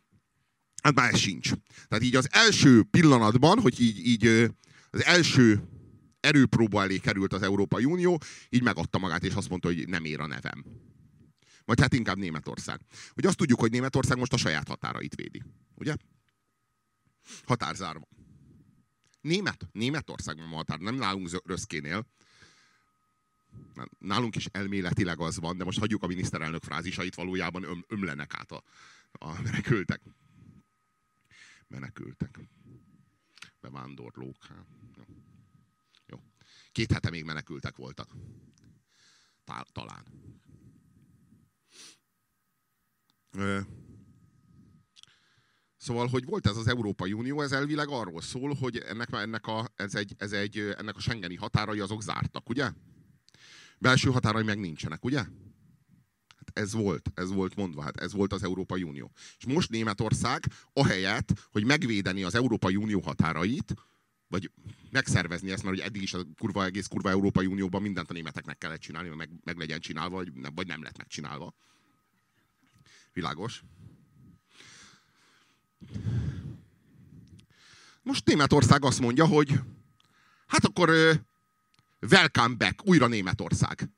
Hát már ez sincs. Tehát így az első pillanatban, hogy így az első erőpróba elé került az Európai Unió, így megadta magát, és azt mondta, hogy nem ér a nevem. Vagy hát inkább Németország. Ugye azt tudjuk, hogy Németország most a saját határait védi. Ugye? Határzárva. Németországban a határ, nem nálunk Röszkénél. Nálunk is elméletileg az van, de most hagyjuk a miniszterelnök frázisait, valójában ömlenek át a menekültek. Bevándorlók. Jó. 2 hete még menekültek voltak. Talán. Szóval, hogy volt ez az Európai Unió, ez elvileg arról szól, hogy ennek a schengeni határai azok zártak, ugye? Belső határai meg nincsenek, ugye? Hát ez volt mondva, hát ez volt az Európai Unió. És most Németország ahelyett, hogy megvédeni az Európai Unió határait, vagy megszervezni ezt, mert ugye eddig is a egész kurva Európai Unióban mindent a németeknek kellett csinálni, hogy meg legyen csinálva, vagy nem lett megcsinálva. Világos? Most Németország azt mondja, hogy hát akkor welcome back, újra Németország.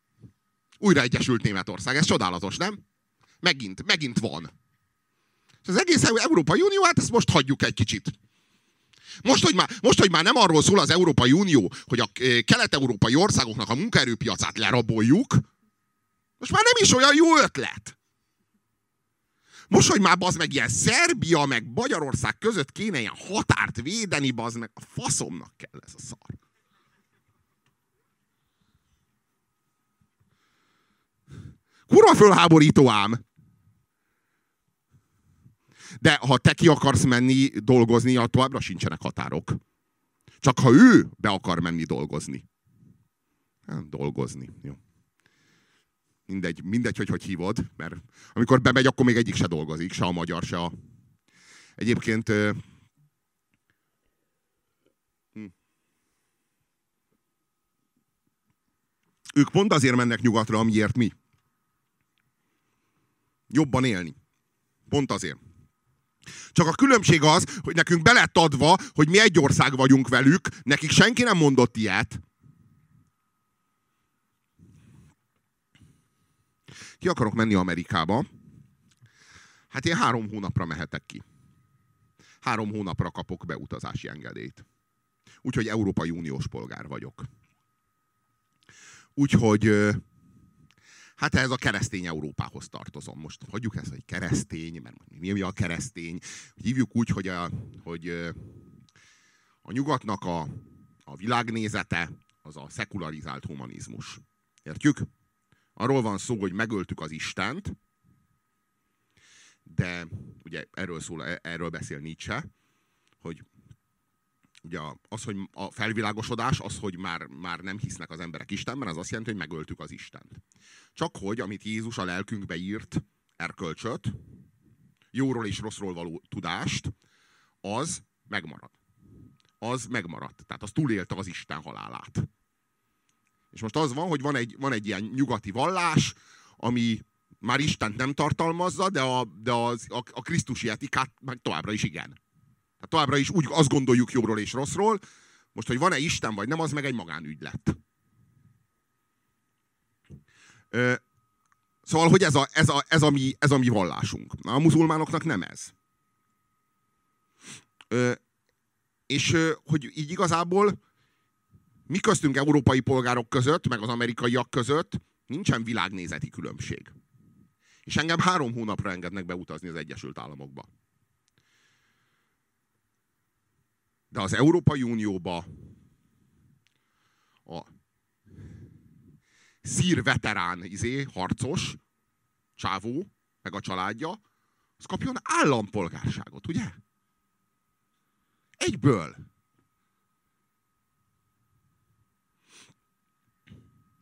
Újra egyesült Németország. Ez csodálatos, nem? Megint van. És az egész Európai Unió, hát ezt most hagyjuk egy kicsit. Most, hogy már nem arról szól az Európai Unió, hogy a kelet-európai országoknak a munkaerőpiacát leraboljuk, most már nem is olyan jó ötlet. Most, hogy már bazd meg ilyen Szerbia, meg Magyarország között kéne ilyen határt védeni, bazd meg, a faszomnak kell ez a szar. Kurva fölháborító ám! De ha te ki akarsz menni dolgozni, a továbbra sincsenek határok. Csak ha ő be akar menni dolgozni. Nem dolgozni, jó. Mindegy, hogy hívod, mert amikor bemegy, akkor még egyik se dolgozik, se a magyar, se a... Egyébként... Ők pont azért mennek nyugatra, amiért mi. Jobban élni. Pont azért. Csak a különbség az, hogy nekünk be lett adva, hogy mi egy ország vagyunk velük, nekik senki nem mondott ilyet. Ki akarok menni Amerikába? Hát én 3 hónapra mehetek ki. 3 hónapra kapok beutazási engedélyt. Úgyhogy Európai Uniós polgár vagyok. Úgyhogy... Hát ez a keresztény Európához tartozom. Most hagyjuk ezt, hogy keresztény, mert mi a keresztény. Hívjuk úgy, hogy a nyugatnak a világnézete az a szekularizált humanizmus. Értjük? Arról van szó, hogy megöltük az Istent, de ugye erről beszél Nietzsche, hogy ugye az, hogy a felvilágosodás, az, hogy már nem hisznek az emberek Istenben, az azt jelenti, hogy megöltük az Istent. Csak hogy, amit Jézus a lelkünkbe írt, erkölcsöt, jóról és rosszról való tudást, az megmarad. Az megmaradt. Tehát az túlélte az Isten halálát. És most az van, hogy van egy ilyen nyugati vallás, ami már Istent nem tartalmazza, de a krisztusi etikát meg továbbra is igen. Tehát továbbra is úgy azt gondoljuk jóról és rosszról. Most, hogy van-e Isten vagy nem, az meg egy magánügy lett. Szóval, hogy ez a mi vallásunk. Na, a muzulmánoknak nem ez. És hogy így igazából mi köztünk európai polgárok között, meg az amerikaiak között nincsen világnézeti különbség. És engem 3 hónapra engednek beutazni az Egyesült Államokba. De az Európai Unióba a szír veterán harcos csávó, meg a családja, az kapjon állampolgárságot, ugye? Egyből.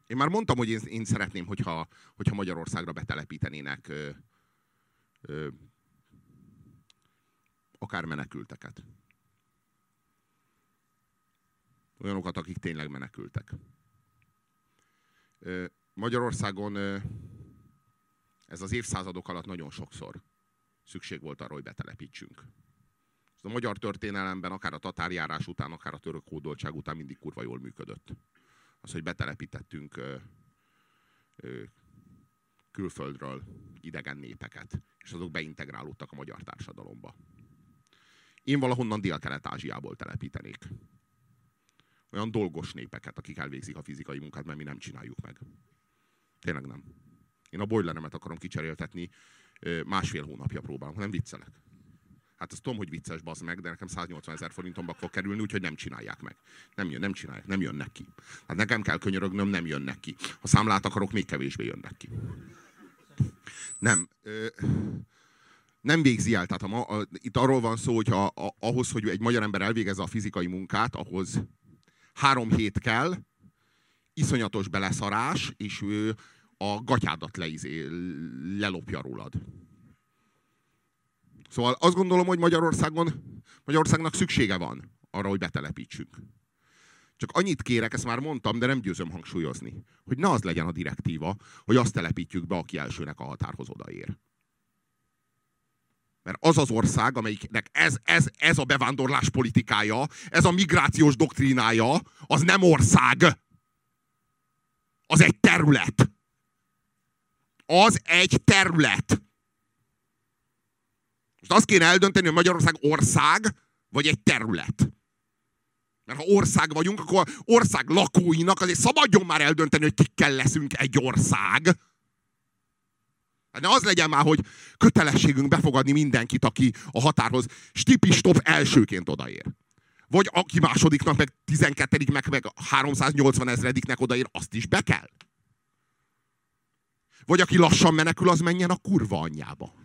Én már mondtam, hogy én szeretném, hogyha Magyarországra betelepítenének akár menekülteket. Olyanokat, akik tényleg menekültek. Magyarországon ez az évszázadok alatt nagyon sokszor szükség volt arra, hogy betelepítsünk. A magyar történelemben akár a tatárjárás után, akár a török hódoltság után mindig kurva jól működött. Az, hogy betelepítettünk külföldről idegen népeket, és azok beintegrálódtak a magyar társadalomba. Én valahonnan Dél-Kelet-Ázsiából telepítenék. Olyan dolgos népeket, akik elvégzik a fizikai munkát, mert mi nem csináljuk meg. Tényleg nem. Én a bojleremet akarom kicseréltetni, 1,5 hónapja próbálom, nem viccelek. Hát azt tudom, hogy vicces, bazd meg, de nekem 180 000 forintomba fog kerülni, úgyhogy nem csinálják meg. Nem jönnek ki. Hát nekem kell könyörögnöm, nem jönnek ki. Ha számlát akarok, még kevésbé jönnek ki. Nem végzi el. Tehát itt arról van szó, hogy ahhoz, hogy egy magyar ember elvégezze a fizikai munkát, ahhoz 3 hét kell, iszonyatos beleszarás, és ő a gatyádat lelopja rólad. Szóval azt gondolom, hogy Magyarországnak szüksége van arra, hogy betelepítsünk. Csak annyit kérek, ezt már mondtam, de nem győzöm hangsúlyozni, hogy ne az legyen a direktíva, hogy azt telepítjük be, aki elsőnek a határhoz odaér. Mert az az ország, amelyiknek ez a bevándorlás politikája, ez a migrációs doktrínája, az nem ország. Az egy terület. Az egy terület. Most azt kéne eldönteni, hogy Magyarország ország, vagy egy terület. Mert ha ország vagyunk, akkor ország lakóinak azért szabadjon már eldönteni, hogy kikkel leszünk egy ország. Hát ne az legyen már, hogy kötelességünk befogadni mindenkit, aki a határhoz stipistop elsőként odaér. Vagy aki másodiknak, meg 12-dik, meg 380 000-nek odaér, azt is be kell. Vagy aki lassan menekül, az menjen a kurva anyjába.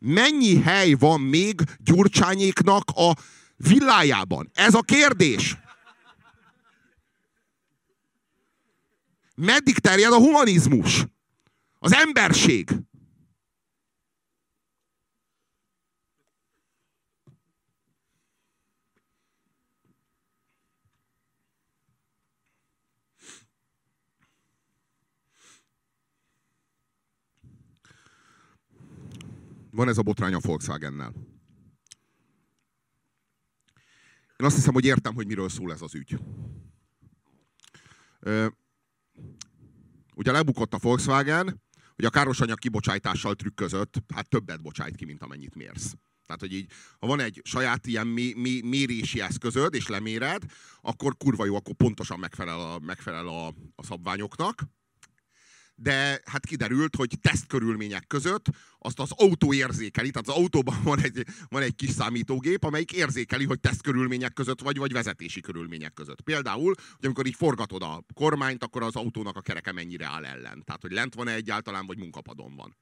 Mennyi hely van még Gyurcsányéknak a villájában? Ez a kérdés. Meddig terjed a humanizmus? Az emberség? Van ez a botrány a Volkswagennel. Én azt hiszem, hogy értem, hogy miről szól ez az ügy. Ugye lebukott a Volkswagen, hogy a károsanyag kibocsátással trükközött, hát többet bocsájt ki, mint amennyit mérsz. Tehát, hogy így, ha van egy saját ilyen mérési eszközöd, és leméred, akkor kurva jó, akkor pontosan megfelel a szabványoknak. De hát kiderült, hogy tesztkörülmények között azt az autó érzékeli, tehát az autóban van egy kis számítógép, amelyik érzékeli, hogy tesztkörülmények között vagy vezetési körülmények között. Például, hogy amikor így forgatod a kormányt, akkor az autónak a kereke mennyire áll ellen. Tehát, hogy lent van-e egyáltalán, vagy munkapadon van.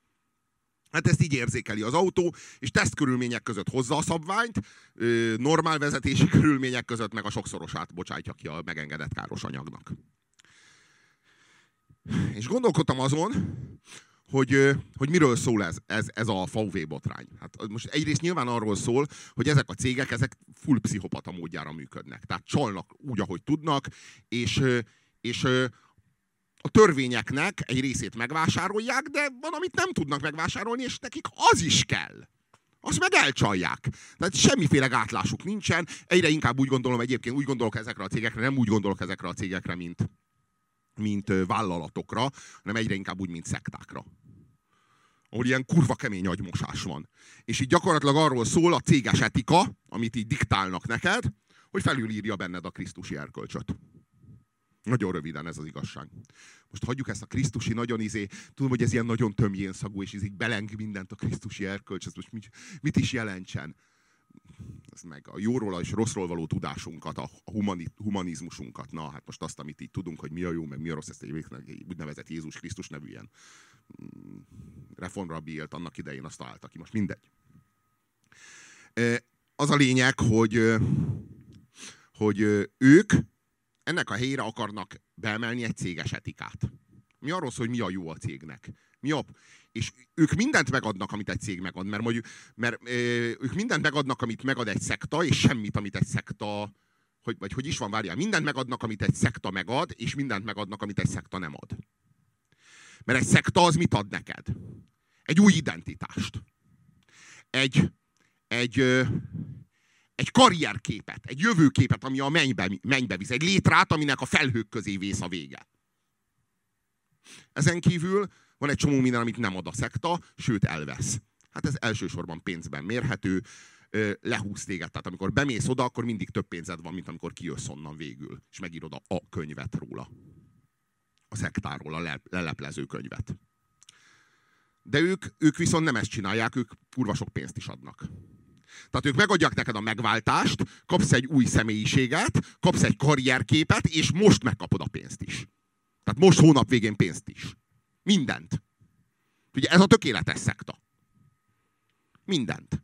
Hát ezt így érzékeli az autó, és tesztkörülmények között hozza a szabványt, normál vezetési körülmények között meg a sokszorosát bocsátja ki a megengedett károsanyagnak. és gondolkodtam azon, hogy miről szól ez a VW botrány. Hát most egyrészt nyilván arról szól, hogy ezek a cégek, ezek full pszichopata módjára működnek. Tehát csalnak úgy, ahogy tudnak, és a törvényeknek egy részét megvásárolják, de van, amit nem tudnak megvásárolni, és nekik az is kell. Azt meg elcsalják. Tehát semmiféle gátlásuk nincsen. Egyre inkább úgy gondolom, egyébként úgy gondolok ezekre a cégekre, nem úgy gondolok ezekre a cégekre, mint vállalatokra, hanem egyre inkább úgy, mint szektákra. Ahol ilyen kurva kemény agymosás van. És így gyakorlatilag arról szól a céges etika, amit így diktálnak neked, hogy felülírja benned a krisztusi erkölcsöt. Nagyon röviden ez az igazság. Most hagyjuk ezt a krisztusi nagyon tudom, hogy ez ilyen nagyon tömjén szagú, és ez így beleng mindent a krisztusi erkölcs, ez most mit is jelentsen? Ez meg a jóról és rosszról való tudásunkat, a humanizmusunkat, na hát most azt, amit így tudunk, hogy mi a jó, meg mi a rossz, ezt egy úgynevezett Jézus Krisztus nevű ilyen reformrabbi élt annak idején, azt találta ki, most mindegy. Az a lényeg, hogy ők ennek a helyére akarnak beemelni egy céges etikát. Mi arról szól, hogy mi a jó a cégnek. Mi a... És ők mindent megadnak, amit egy cég megad. Mert ők mindent megadnak, amit megad egy szekta, és semmit, amit egy szekta... Vagy hogy is van, várjál. Mindent megadnak, amit egy szekta megad, és mindent megadnak, amit egy szekta nem ad. Mert egy szekta az mit ad neked? Egy új identitást. Egy karrierképet, egy jövőképet, ami a mennybe visz. Egy létrát, aminek a felhők közé vész a vége. Ezen kívül van egy csomó minden, amit nem ad a szekta, sőt elvesz. Hát ez elsősorban pénzben mérhető, lehúz téged. Tehát amikor bemész oda, akkor mindig több pénzed van, mint amikor kijössz onnan végül. És megírod a könyvet róla. A szektáról, a leleplező könyvet. De ők viszont nem ezt csinálják, ők kurva sok pénzt is adnak. Tehát ők megadják neked a megváltást, kapsz egy új személyiséget, kapsz egy karrierképet, és most megkapod a pénzt is. Tehát most hónap végén pénzt is. Mindent. Ugye ez a tökéletes szekta. Mindent.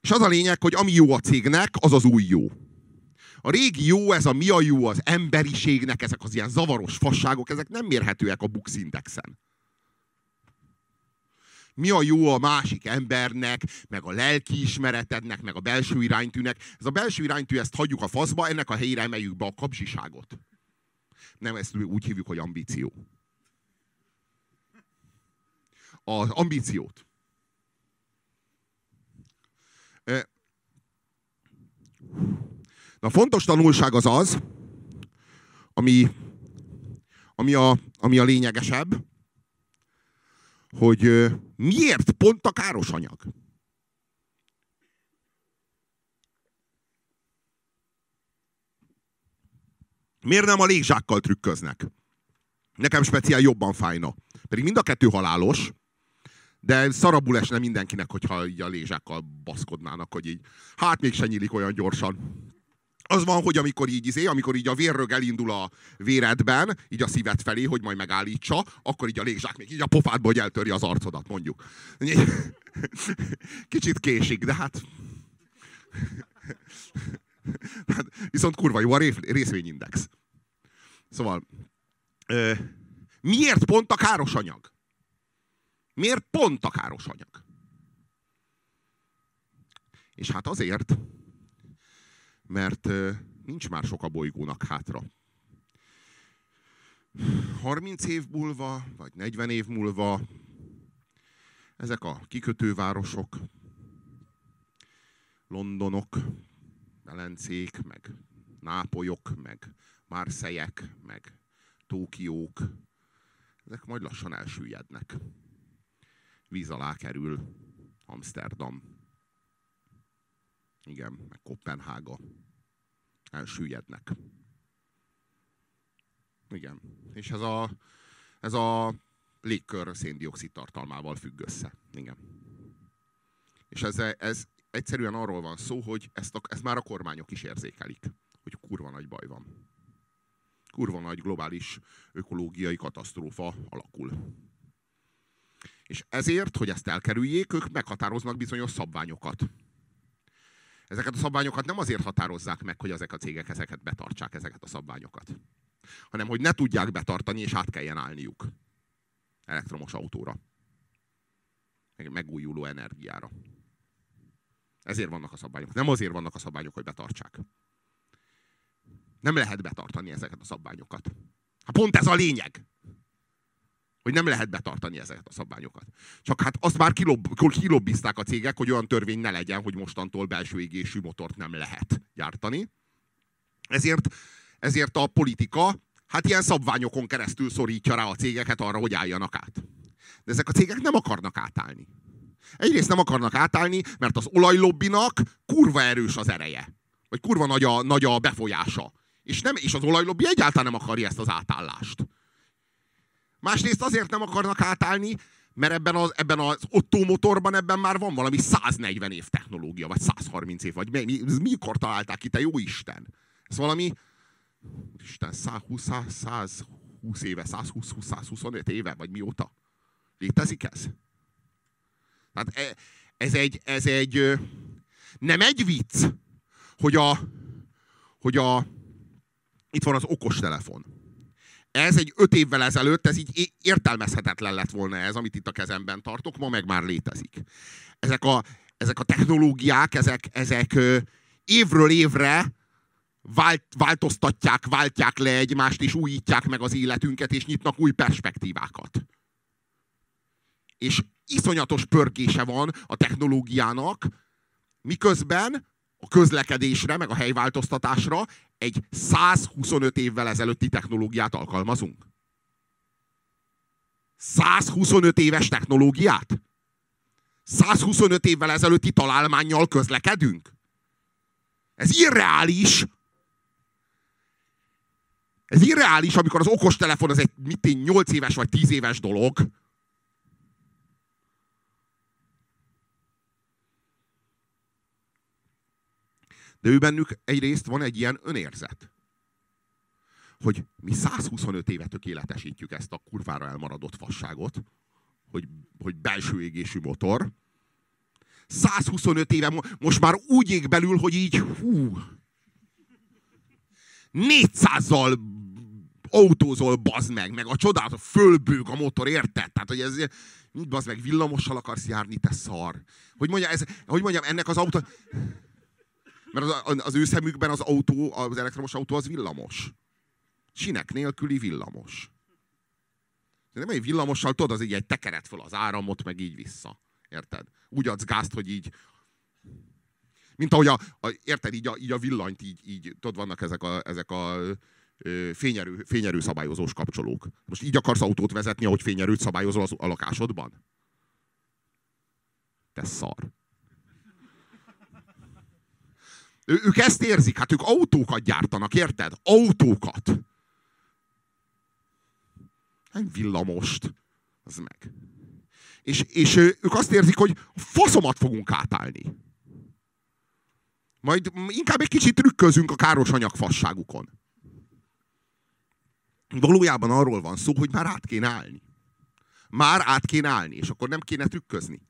És az a lényeg, hogy ami jó a cégnek, az az új jó. A régi jó, ez a mi a jó, az emberiségnek, ezek az ilyen zavaros fasságok, ezek nem mérhetőek a Bux Indexen. Mi a jó a másik embernek, meg a lelkiismeretednek, meg a belső iránytűnek. Ez a belső iránytű, ezt hagyjuk a faszba, ennek a helyére emeljük be a kapzsiságot. Nem, ezt úgy hívjuk, hogy ambíció. Az ambíciót. Na, fontos tanulság az az, ami a lényegesebb, hogy miért pont a káros anyag? Miért nem a légzsákkal trükköznek? Nekem speciál jobban fájna. Pedig mind a kettő halálos, de szarabul esne mindenkinek, hogyha a légzsákkal baszkodnának, hogy így, hát mégse nyílik olyan gyorsan. Az van, hogy amikor így a vérrög elindul a véredben, így a szíved felé, hogy majd megállítsa, akkor így a légzsák még így a pofádba, hogy eltörje az arcodat, mondjuk. Kicsit késik, de hát... Viszont kurva jó a részvényindex. Szóval, miért pont a káros anyag? Miért pont a káros anyag? És hát azért... mert nincs már sok a bolygónak hátra. 30 év múlva, vagy 40 év múlva ezek a kikötővárosok, Londonok, Velencék, meg Nápolyok, meg Márszejek, meg Tókiók, ezek majd lassan elsüllyednek. Víz alá kerül Amszterdam. Igen, meg Koppenhága. Elsüllyednek. Igen. És ez a légkör szén-dioxid tartalmával függ össze. Igen. És ez egyszerűen arról van szó, hogy ezt már a kormányok is érzékelik, hogy kurva nagy baj van. Kurva nagy globális ökológiai katasztrófa alakul. És ezért, hogy ezt elkerüljék, ők meghatároznak bizonyos szabványokat. Ezeket a szabványokat nem azért határozzák meg, hogy ezek a cégek ezeket betartsák, ezeket a szabványokat. hanem hogy ne tudják betartani, és át kelljen állniuk elektromos autóra. Megújuló energiára. Ezért vannak a szabványok. Nem azért vannak a szabványok, hogy betartsák. Nem lehet betartani ezeket a szabványokat. Hát pont ez a lényeg. Hogy nem lehet betartani ezeket a szabványokat. Csak hát azt már kilobbizták a cégek, hogy olyan törvény ne legyen, hogy mostantól belső égésű motort nem lehet gyártani. Ezért a politika hát ilyen szabványokon keresztül szorítja rá a cégeket arra, hogy álljanak át. De ezek a cégek nem akarnak átállni. Egyrészt nem akarnak átállni, mert az olajlobbinak kurva erős az ereje. Vagy kurva nagy a befolyása. És az olajlobbi egyáltalán nem akarja ezt az átállást. Másrészt azért nem akarnak átállni, mert ebben az Otto motorban ebben már van valami 140 év technológia, vagy 130 év, vagy mikor találták ki, te jó Isten? Ez valami, Isten, 120 éve, 120-125 éve, vagy mióta? Létezik ez? Tehát ez egy nem egy vicc, hogy itt van az okostelefon. Ez egy 5 évvel ezelőtt, ez így értelmezhetetlen lett volna ez, amit itt a kezemben tartok, ma meg már létezik. Ezek a technológiák, ezek évről évre váltják le egymást, és újítják meg az életünket, és nyitnak új perspektívákat. És iszonyatos pörgése van a technológiának, miközben a közlekedésre, meg a helyváltoztatásra egy 125 évvel ezelőtti technológiát alkalmazunk. 125 éves technológiát? 125 évvel ezelőtti találmánnyal közlekedünk? Ez irreális! Ez irreális, amikor az okostelefon az egy 8 éves vagy 10 éves dolog. De ő bennük egyrészt van egy ilyen önérzet, hogy mi 125 éve tökéletesítjük ezt a kurvára elmaradott fasságot, hogy belső égésű motor. 125 éve most már úgy ég belül, hogy így hú, 400-zal autózol, bazd meg a csodát, fölbőg a motor, érted? Tehát, hogy ez mit bazd meg, villamossal akarsz járni, te szar. Hogy mondjam, ennek az autó... Mert az ő szemükben az autó, az elektromos autó az villamos. Sinek nélküli villamos. Nem egy villamossal, tudod, az így egy tekered föl az áramot, meg így vissza. Érted? Úgy adsz gázt, hogy így... Mint ahogy érted, így a villanyt így tudod, vannak ezek a fényerő szabályozós kapcsolók. Most így akarsz autót vezetni, ahogy fényerőt szabályozol a lakásodban? Te szar. Ők ezt érzik, hát ők autókat gyártanak, érted? Autókat! Nem villamost. Az meg. És ők azt érzik, hogy a faszomat fogunk átállni. Majd inkább egy kicsit trükközünk a káros anyag fasságukon. Valójában arról van szó, hogy már át kéne állni. Már át kéne állni, és akkor nem kéne trükközni.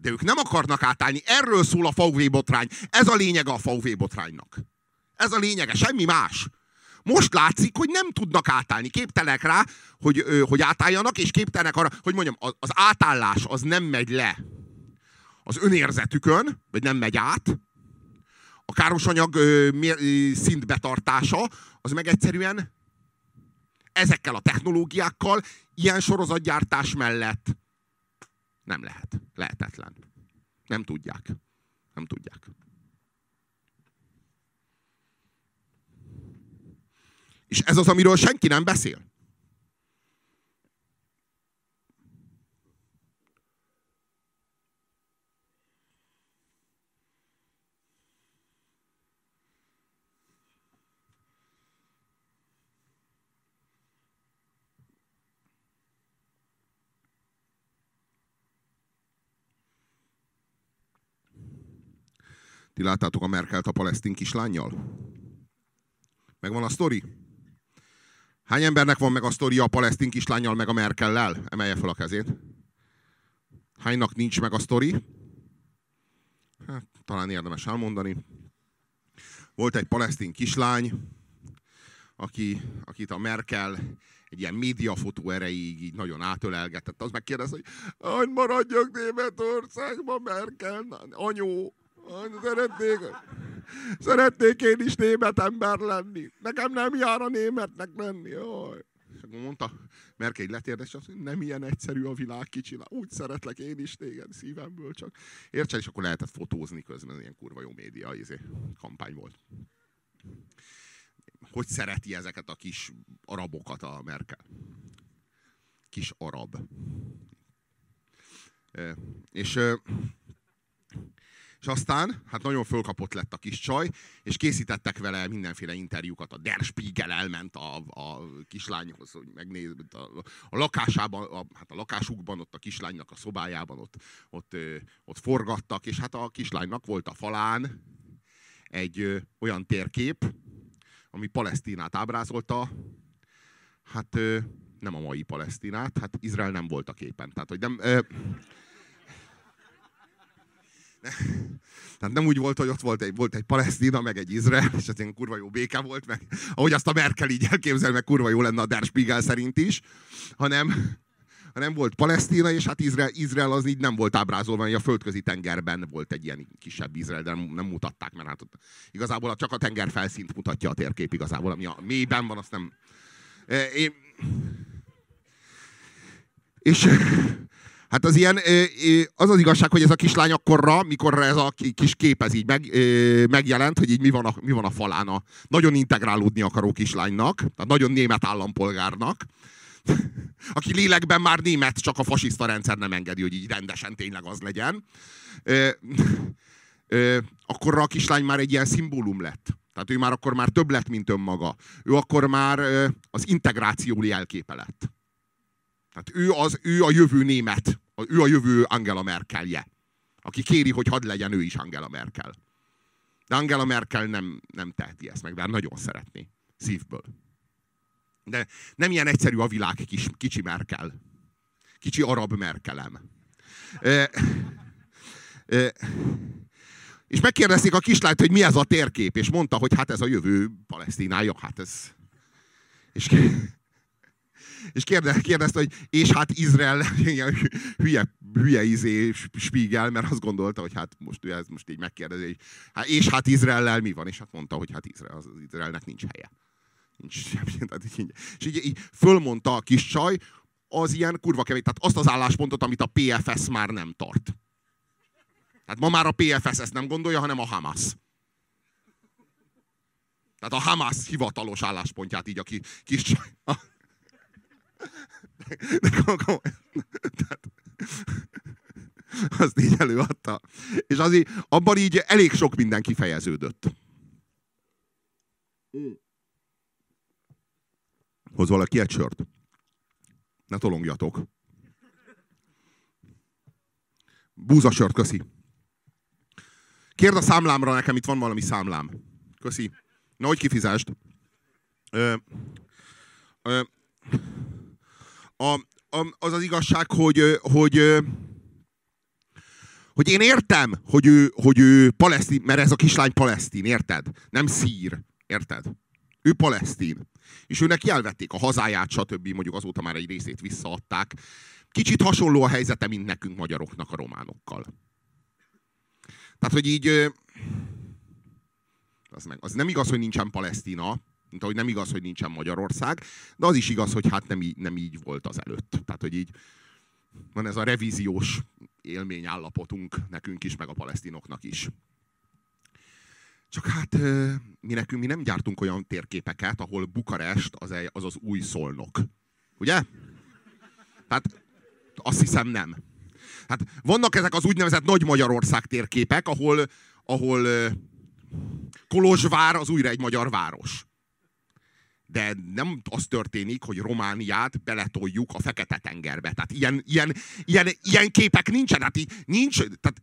De ők nem akarnak átállni. Erről szól a VW-botrány. Ez a lényege a VW-botránynak. Ez a lényege, semmi más. Most látszik, hogy nem tudnak átállni. Képtelenek rá, hogy átálljanak, és képtelenek arra, hogy mondjam, az átállás az nem megy le az önérzetükön, vagy nem megy át. A károsanyag szint betartása, az meg egyszerűen ezekkel a technológiákkal, ilyen sorozatgyártás mellett nem lehet. Lehetetlen. Nem tudják. Nem tudják. És ez az, amiről senki nem beszél. Ti láttátok a Merkelt a palesztin kislánnyal? Megvan a sztori? Hány embernek van meg a sztoria a palesztin kislánnyal meg a Merkellel? Emelje fel a kezét. Hánynak nincs meg a sztori? Hát, talán érdemes elmondani. Volt egy palesztin kislány, akit a Merkel egy ilyen médiafotó erejéig így nagyon átölelgetett, az megkérdez, hogy hogy maradjak Németországban, Merkel, anyó, szeretnék én is német ember lenni. Nekem nem jár a németnek lenni. Jaj. És akkor mondta Merkel egy letérdes, hogy nem ilyen egyszerű a világ, kicsi, úgy szeretlek én is téged szívemből csak. Értsen, és akkor lehetett fotózni közben, ilyen kurva jó média kampány volt. Hogy szereti ezeket a kis arabokat a Merkel? Kis arab. És aztán, hát nagyon fölkapott lett a kis csaj, és készítettek vele mindenféle interjúkat. A Der Spiegel elment a kislányhoz, hogy megnéz, a lakásában, hát a lakásukban, ott a kislánynak a szobájában, ott forgattak, és hát a kislánynak volt a falán egy olyan térkép, ami Palesztinát ábrázolta, hát nem a mai Palesztinát, hát Izrael nem volt a képen. Tehát, hogy nem... Tehát nem úgy volt, hogy ott volt egy Palesztina, meg egy Izrael, és az ilyen kurva jó béke volt, meg ahogy azt a Merkel így elképzel, meg kurva jó lenne a Der Spiegel szerint is, hanem volt Palesztina, és hát Izrael az így nem volt ábrázolva, hogy a földközi tengerben volt egy ilyen kisebb Izrael, de nem mutatták, mert hát igazából csak a tenger felszínt mutatja a térkép igazából, ami a mélyben van, azt nem... És... Hát az ilyen, az az igazság, hogy ez a kislány akkorra, mikor ez a kis kép ez így megjelent, hogy így mi van a falán a nagyon integrálódni akaró kislánynak, tehát nagyon német állampolgárnak, aki lélekben már német, csak a fasiszta rendszer nem engedi, hogy így rendesen tényleg az legyen. Akkorra a kislány már egy ilyen szimbólum lett. Tehát ő már akkor már több lett, mint önmaga. Ő akkor már az integráció jelképe lett. Tehát ő a jövő német, ő a jövő Angela Merkelje, aki kéri, hogy hadd legyen ő is Angela Merkel. De Angela Merkel nem teheti ezt meg, de nagyon szeretné, szívből. De nem ilyen egyszerű a világ, kicsi Merkel. Kicsi arab Merkelem. És megkérdezték a kislányt, hogy mi ez a térkép, és mondta, hogy hát ez a jövő Palesztinája, hát ez... És kérdezte, hogy és hát Izrael hülye Spiegel, mert azt gondolta, hogy hát most ő ezt most így megkérdezi, hogy hát, és hát Izraellel mi van? És hát mondta, hogy hát az Izraelnek nincs helye. És így fölmondta a kis csaj, az ilyen kurva kemény, tehát azt az álláspontot, amit a PFS már nem tart. Tehát ma már a PFS ezt nem gondolja, hanem a Hamas. Tehát a Hamas hivatalos álláspontját így a kis csaj... Tehát, azt így előadta. És az így, abban így elég sok minden kifejeződött. Hoz valaki egy sört? Ne tolongjatok. Búzasört, köszi. Kérd a számlámra, nekem itt van valami számlám. Köszi. Na, hogy kifizest? Az az igazság, hogy én értem, hogy ő palesztin, mert ez a kislány palesztin, érted? Nem szír, érted? Ő palesztin. És őnek elvették a hazáját, stb. Mondjuk azóta már egy részét visszaadták. Kicsit hasonló a helyzete, mint nekünk magyaroknak a románokkal. Tehát, hogy így... Az nem igaz, hogy nincsen Palesztina, mint ahogy nem igaz, hogy nincsen Magyarország, de az is igaz, hogy hát nem így volt az előtt. Tehát, hogy így van ez a revíziós élményállapotunk nekünk is, meg a palesztinoknak is. Csak hát mi nem gyártunk olyan térképeket, ahol Bukarest az új Szolnok. Ugye? Tehát azt hiszem nem. Hát vannak ezek az úgynevezett Nagy Magyarország térképek, ahol Kolozsvár az újra egy magyar város. De nem az történik, hogy Romániát beletoljuk a Fekete-tengerbe. Tehát ilyen képek nincsen. Hát így, nincs, tehát,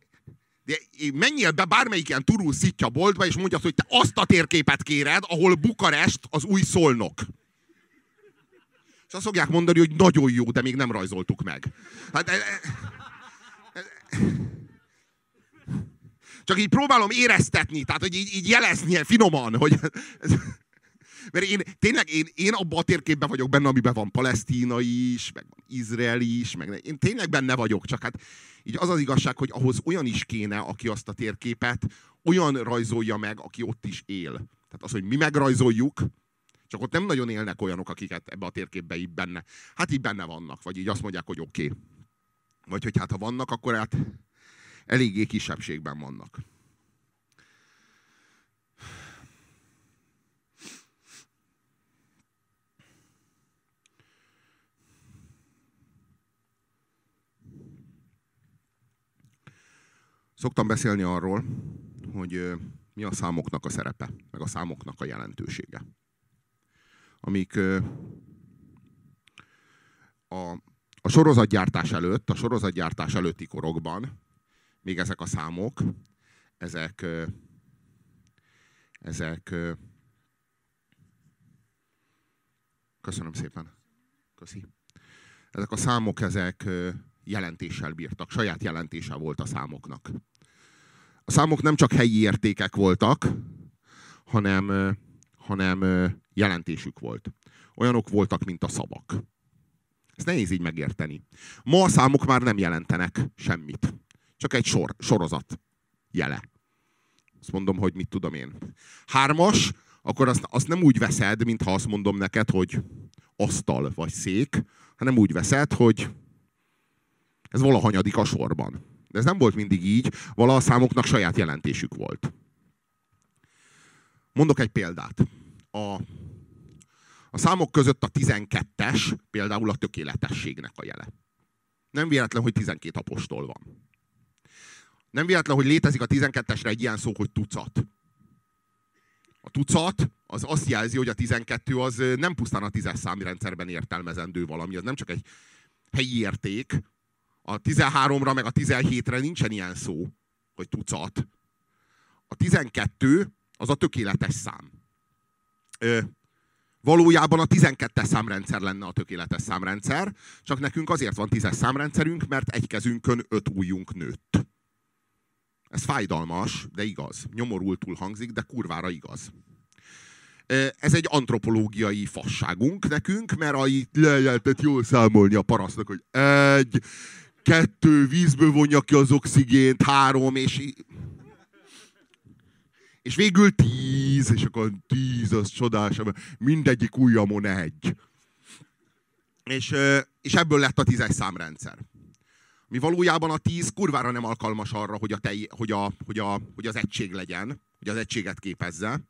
menjél be bármelyik ilyen turul szitja boltba, és mondjad, hogy te azt a térképet kéred, ahol Bukarest az új Szolnok. És azt fogják mondani, hogy nagyon jó, de még nem rajzoltuk meg. Hát, csak így próbálom éreztetni, tehát hogy így jelezni finoman, hogy... Mert én tényleg én abban a térképben vagyok benne, amiben van Palesztína is, meg van Izrael is, meg én tényleg benne vagyok, csak hát így az az igazság, hogy ahhoz olyan is kéne, aki azt a térképet olyan rajzolja meg, aki ott is él. Tehát az, hogy mi megrajzoljuk, csak ott nem nagyon élnek olyanok, akiket ebbe a térképbe így benne. Hát így benne vannak, vagy így azt mondják, hogy oké. Okay. Vagy hogy hát ha vannak, akkor hát eléggé kisebbségben vannak. Szoktam beszélni arról, hogy mi a számoknak a szerepe, meg a számoknak a jelentősége. Amik a sorozatgyártás előtt, a sorozatgyártás előtti korokban még ezek a számok, ezek köszönöm szépen. Köszi. Ezek a számok, ezek jelentéssel bírtak, saját jelentése volt a számoknak. A számok nem csak helyi értékek voltak, hanem jelentésük volt. Olyanok voltak, mint a szavak. Ezt nehéz így megérteni. Ma a számok már nem jelentenek semmit. Csak egy sorozat jele. Azt mondom, hogy mit tudom én. 3-as, akkor azt nem úgy veszed, mintha azt mondom neked, hogy asztal vagy szék, hanem úgy veszed, hogy ez valahanyadik a sorban. De ez nem volt mindig így, valaha a számoknak saját jelentésük volt. Mondok egy példát. A számok között a 12-es például a tökéletességnek a jele. Nem véletlen, hogy 12 apostol van. Nem véletlen, hogy létezik a 12-esre egy ilyen szó, hogy tucat. A tucat az azt jelzi, hogy a 12 az nem pusztán a 10-es számrendszerben értelmezendő valami, az nem csak egy helyi érték. A 13-ra meg a 17-re nincsen ilyen szó, hogy tucat. A 12 az a tökéletes szám. Valójában a 12-es számrendszer lenne a tökéletes számrendszer, csak nekünk azért van 10-es számrendszerünk, mert egy kezünkön 5 ujjunk nőtt. Ez fájdalmas, de igaz. Nyomorultul hangzik, de kurvára igaz. Ez egy antropológiai fasságunk nekünk, mert itt lehetett jól számolni a parasztnak, hogy 1, 2, vízből vonja ki az oxigént, 3, és végül 10, és akkor 10 az csodás, mindegyik ujjamon 1. És ebből lett a 10-es számrendszer. Mi valójában a 10 kurvára nem alkalmas arra, hogy, hogy az egység legyen, hogy az egységet képezze.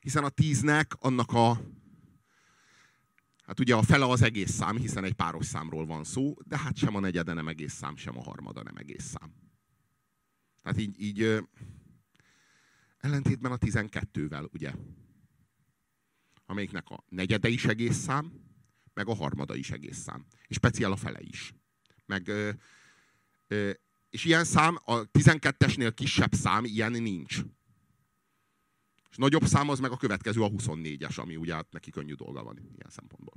Hiszen a 10-nek annak hát ugye a fele az egész szám, hiszen egy páros számról van szó, de hát sem a negyede nem egész szám, sem a harmada nem egész szám. Tehát így ellentétben a 12-vel, ugye? Amelyiknek a negyede is egész szám, meg a harmada is egész szám. És speciál a fele is. És ilyen szám, a 12-esnél kisebb szám, ilyen nincs. És nagyobb szám az meg a következő, a 24-es, ami ugye hát neki könnyű dolga van ilyen szempontból.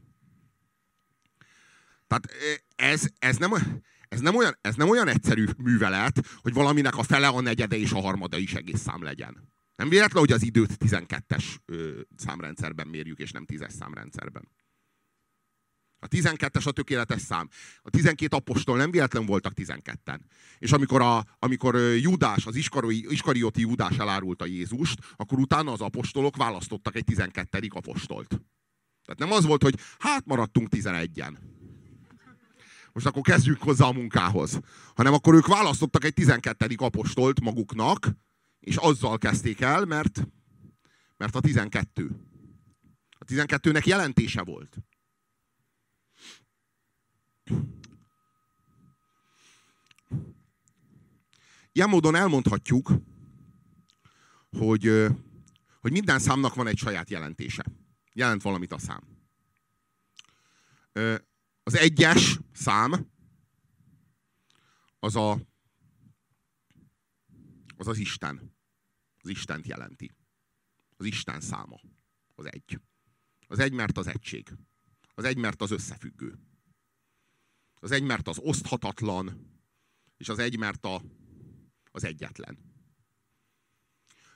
Tehát ez nem olyan egyszerű művelet, hogy valaminek a fele, a negyede és a harmada is egész szám legyen. Nem véletlen, hogy az időt 12-es számrendszerben mérjük, és nem 10-es számrendszerben. A 12-es a tökéletes szám. A 12 apostol nem véletlen voltak 12-en. És amikor Júdás, az iskarióti Júdás elárulta Jézust, akkor utána az apostolok választottak egy 12. apostolt. Tehát nem az volt, hogy hát maradtunk 11-en. Most akkor kezdjünk hozzá a munkához. Hanem akkor ők választottak egy 12. apostolt maguknak, és azzal kezdték el, mert a 12-nek jelentése volt. Ilyen módon elmondhatjuk, hogy minden számnak van egy saját jelentése. Jelent valamit a szám. Az 1-es szám az Isten. Az Istent jelenti. Az Isten száma. Az 1. Az 1, mert az egység. Az 1, mert az összefüggő. Az 1, mert az oszthatatlan, és az 1, mert az egyetlen.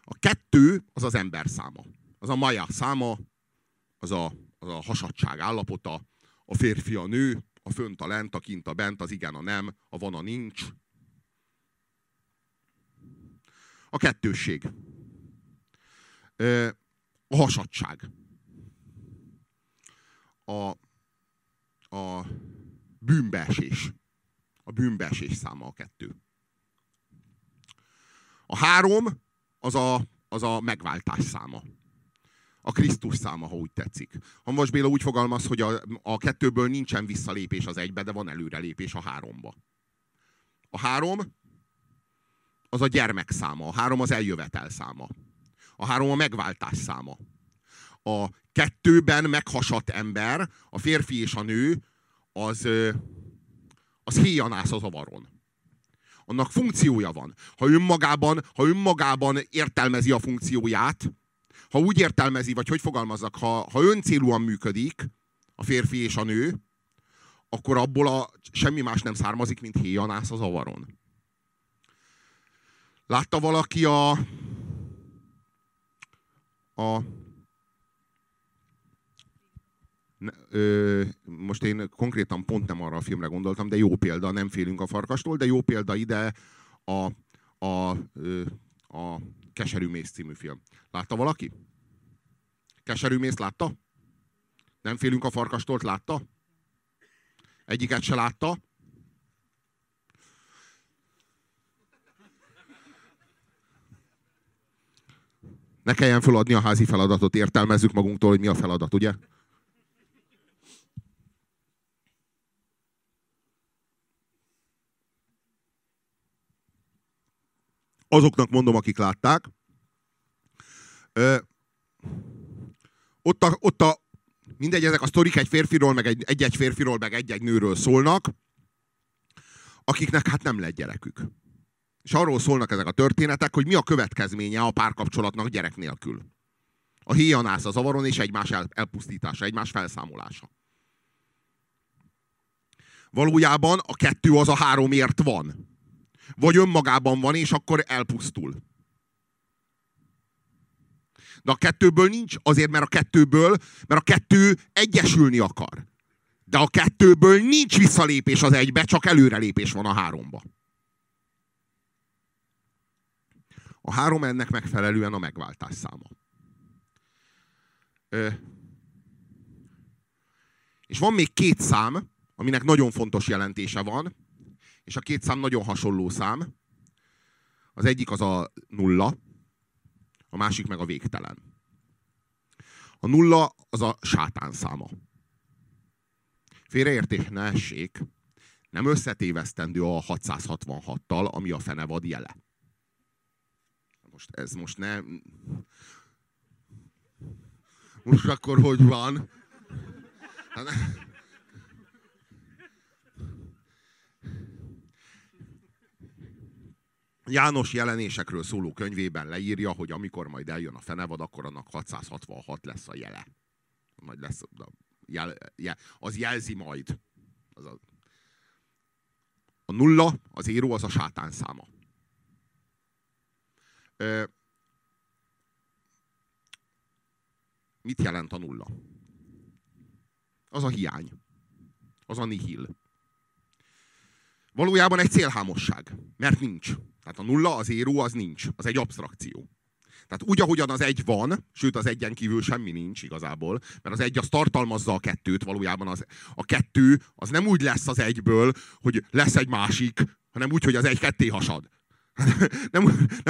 A 2 az az ember száma. az a maja száma, az a hasadság állapota, a férfi a nő, a fönt a lent, a kint a bent, az igen a nem, a van a nincs. A kettősség. A hasadság. A bűnbeesés. A bűnbeesés száma a kettő. A három az a megváltás száma. A Krisztus száma, ha úgy tetszik. Hamvas Béla úgy fogalmaz, hogy a kettőből nincsen visszalépés az egybe, de van előrelépés a háromba. A három az a gyermek száma. A három az eljövetel száma. A három a megváltás száma. A kettőben meghasadt ember, a férfi és a nő, az héjanász az avaron. Annak funkciója van. Ha önmagában értelmezi a funkcióját, ha úgy értelmezi, vagy hogy fogalmazzak, ha öncélúan működik a férfi és a nő, akkor abból semmi más nem származik, mint héjanász az avaron. Látta valaki most én konkrétan pont nem arra a filmre gondoltam, de jó példa, nem félünk a farkastól, de jó példa ide a Keserűmész című film. Látta valaki? Keserűmész látta? Nem félünk a farkastól látta? Egyiket se látta? Ne kelljen feladni a házi feladatot, értelmezzük magunktól, hogy mi a feladat, ugye? Azoknak mondom, akik látták. Mindegy, ezek a sztorik egy férfiról, meg egy-egy férfiról, meg egy-egy nőről szólnak, akiknek hát nem lett gyerekük. És arról szólnak ezek a történetek, hogy mi a következménye a párkapcsolatnak gyerek nélkül. A héjanász az avaron és egymás elpusztítása, egymás felszámolása. Valójában a kettő az a háromért van. Vagy önmagában van, és akkor elpusztul. De a kettőből nincs, azért, mert a kettő egyesülni akar. De a kettőből nincs visszalépés az egybe, csak előrelépés van a háromba. A három ennek megfelelően a megváltás száma. És van még két szám, aminek nagyon fontos jelentése van, és a két szám nagyon hasonló szám. Az egyik az a nulla, a másik meg a végtelen. A nulla az a sátán száma. Félreértés ne essék, nem összetévesztendő a 666-tal, ami a fenevad jele. Most akkor hogy van? János jelenésekről szóló könyvében leírja, hogy amikor majd eljön a fenevad, akkor annak 666 lesz a jele. Majd lesz az jelzi majd. A nulla, az éró, az a sátán száma. Mit jelent a nulla? Az a hiány. Az a nihil. Valójában egy célhámosság, mert nincs. Tehát a nulla, az éró, az nincs. Az egy absztrakció. Tehát úgy, ahogyan az egy van, sőt az egyen kívül semmi nincs igazából, mert az egy az tartalmazza a kettőt, valójában a kettő az nem úgy lesz az egyből, hogy lesz egy másik, hanem úgy, hogy az egy ketté hasad. Nem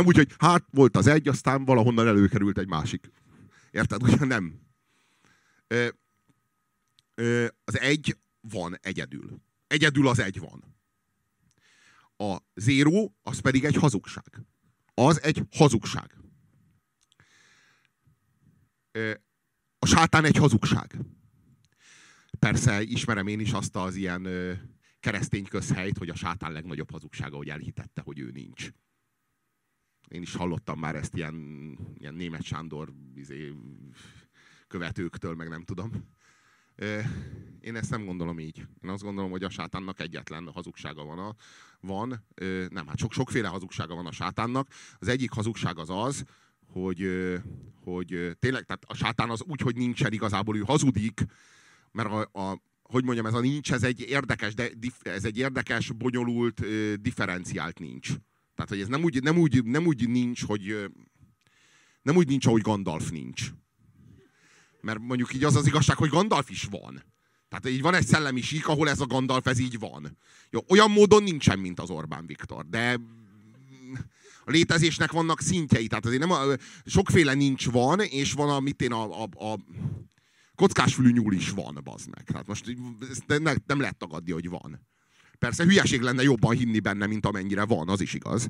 úgy, hogy hát volt az egy, aztán valahonnan előkerült egy másik. Érted? Ugyan nem. Az egy van egyedül. Egyedül az egy van. A zéró, az pedig egy hazugság. Az egy hazugság. A sátán egy hazugság. Persze ismerem én is azt az ilyen keresztény közhelyt, hogy a sátán legnagyobb hazugsága, hogy elhitette, hogy ő nincs. Én is hallottam már ezt ilyen Németh Sándor követőktől, meg nem tudom. Én ezt nem gondolom így. Én azt gondolom, hogy a sátánnak egyetlen hazugsága van. Nem, hát sokféle hazugsága van a sátánnak. Az egyik hazugság az az, hogy tényleg, tehát a sátán az úgy, hogy nincsen, igazából ő hazudik, mert hogy mondjam, ez a nincs, ez egy érdekes, bonyolult, differenciált nincs. Tehát, hogy ez nem úgy nincs, hogy nem úgy nincs, ahogy Gandalf nincs. Mert mondjuk így az az igazság, hogy Gandalf is van. Tehát így van egy szellemi sík, ahol ez a Gandalf, ez így van. Jó, olyan módon nincsen, mint az Orbán Viktor, de a létezésnek vannak szintjei. Tehát azért nem sokféle nincs van, és van a kockásfülű nyúl is van, bazd meg. Tehát most nem lehet tagadni, hogy van. Persze hülyeség lenne jobban hinni benne, mint amennyire van, az is igaz.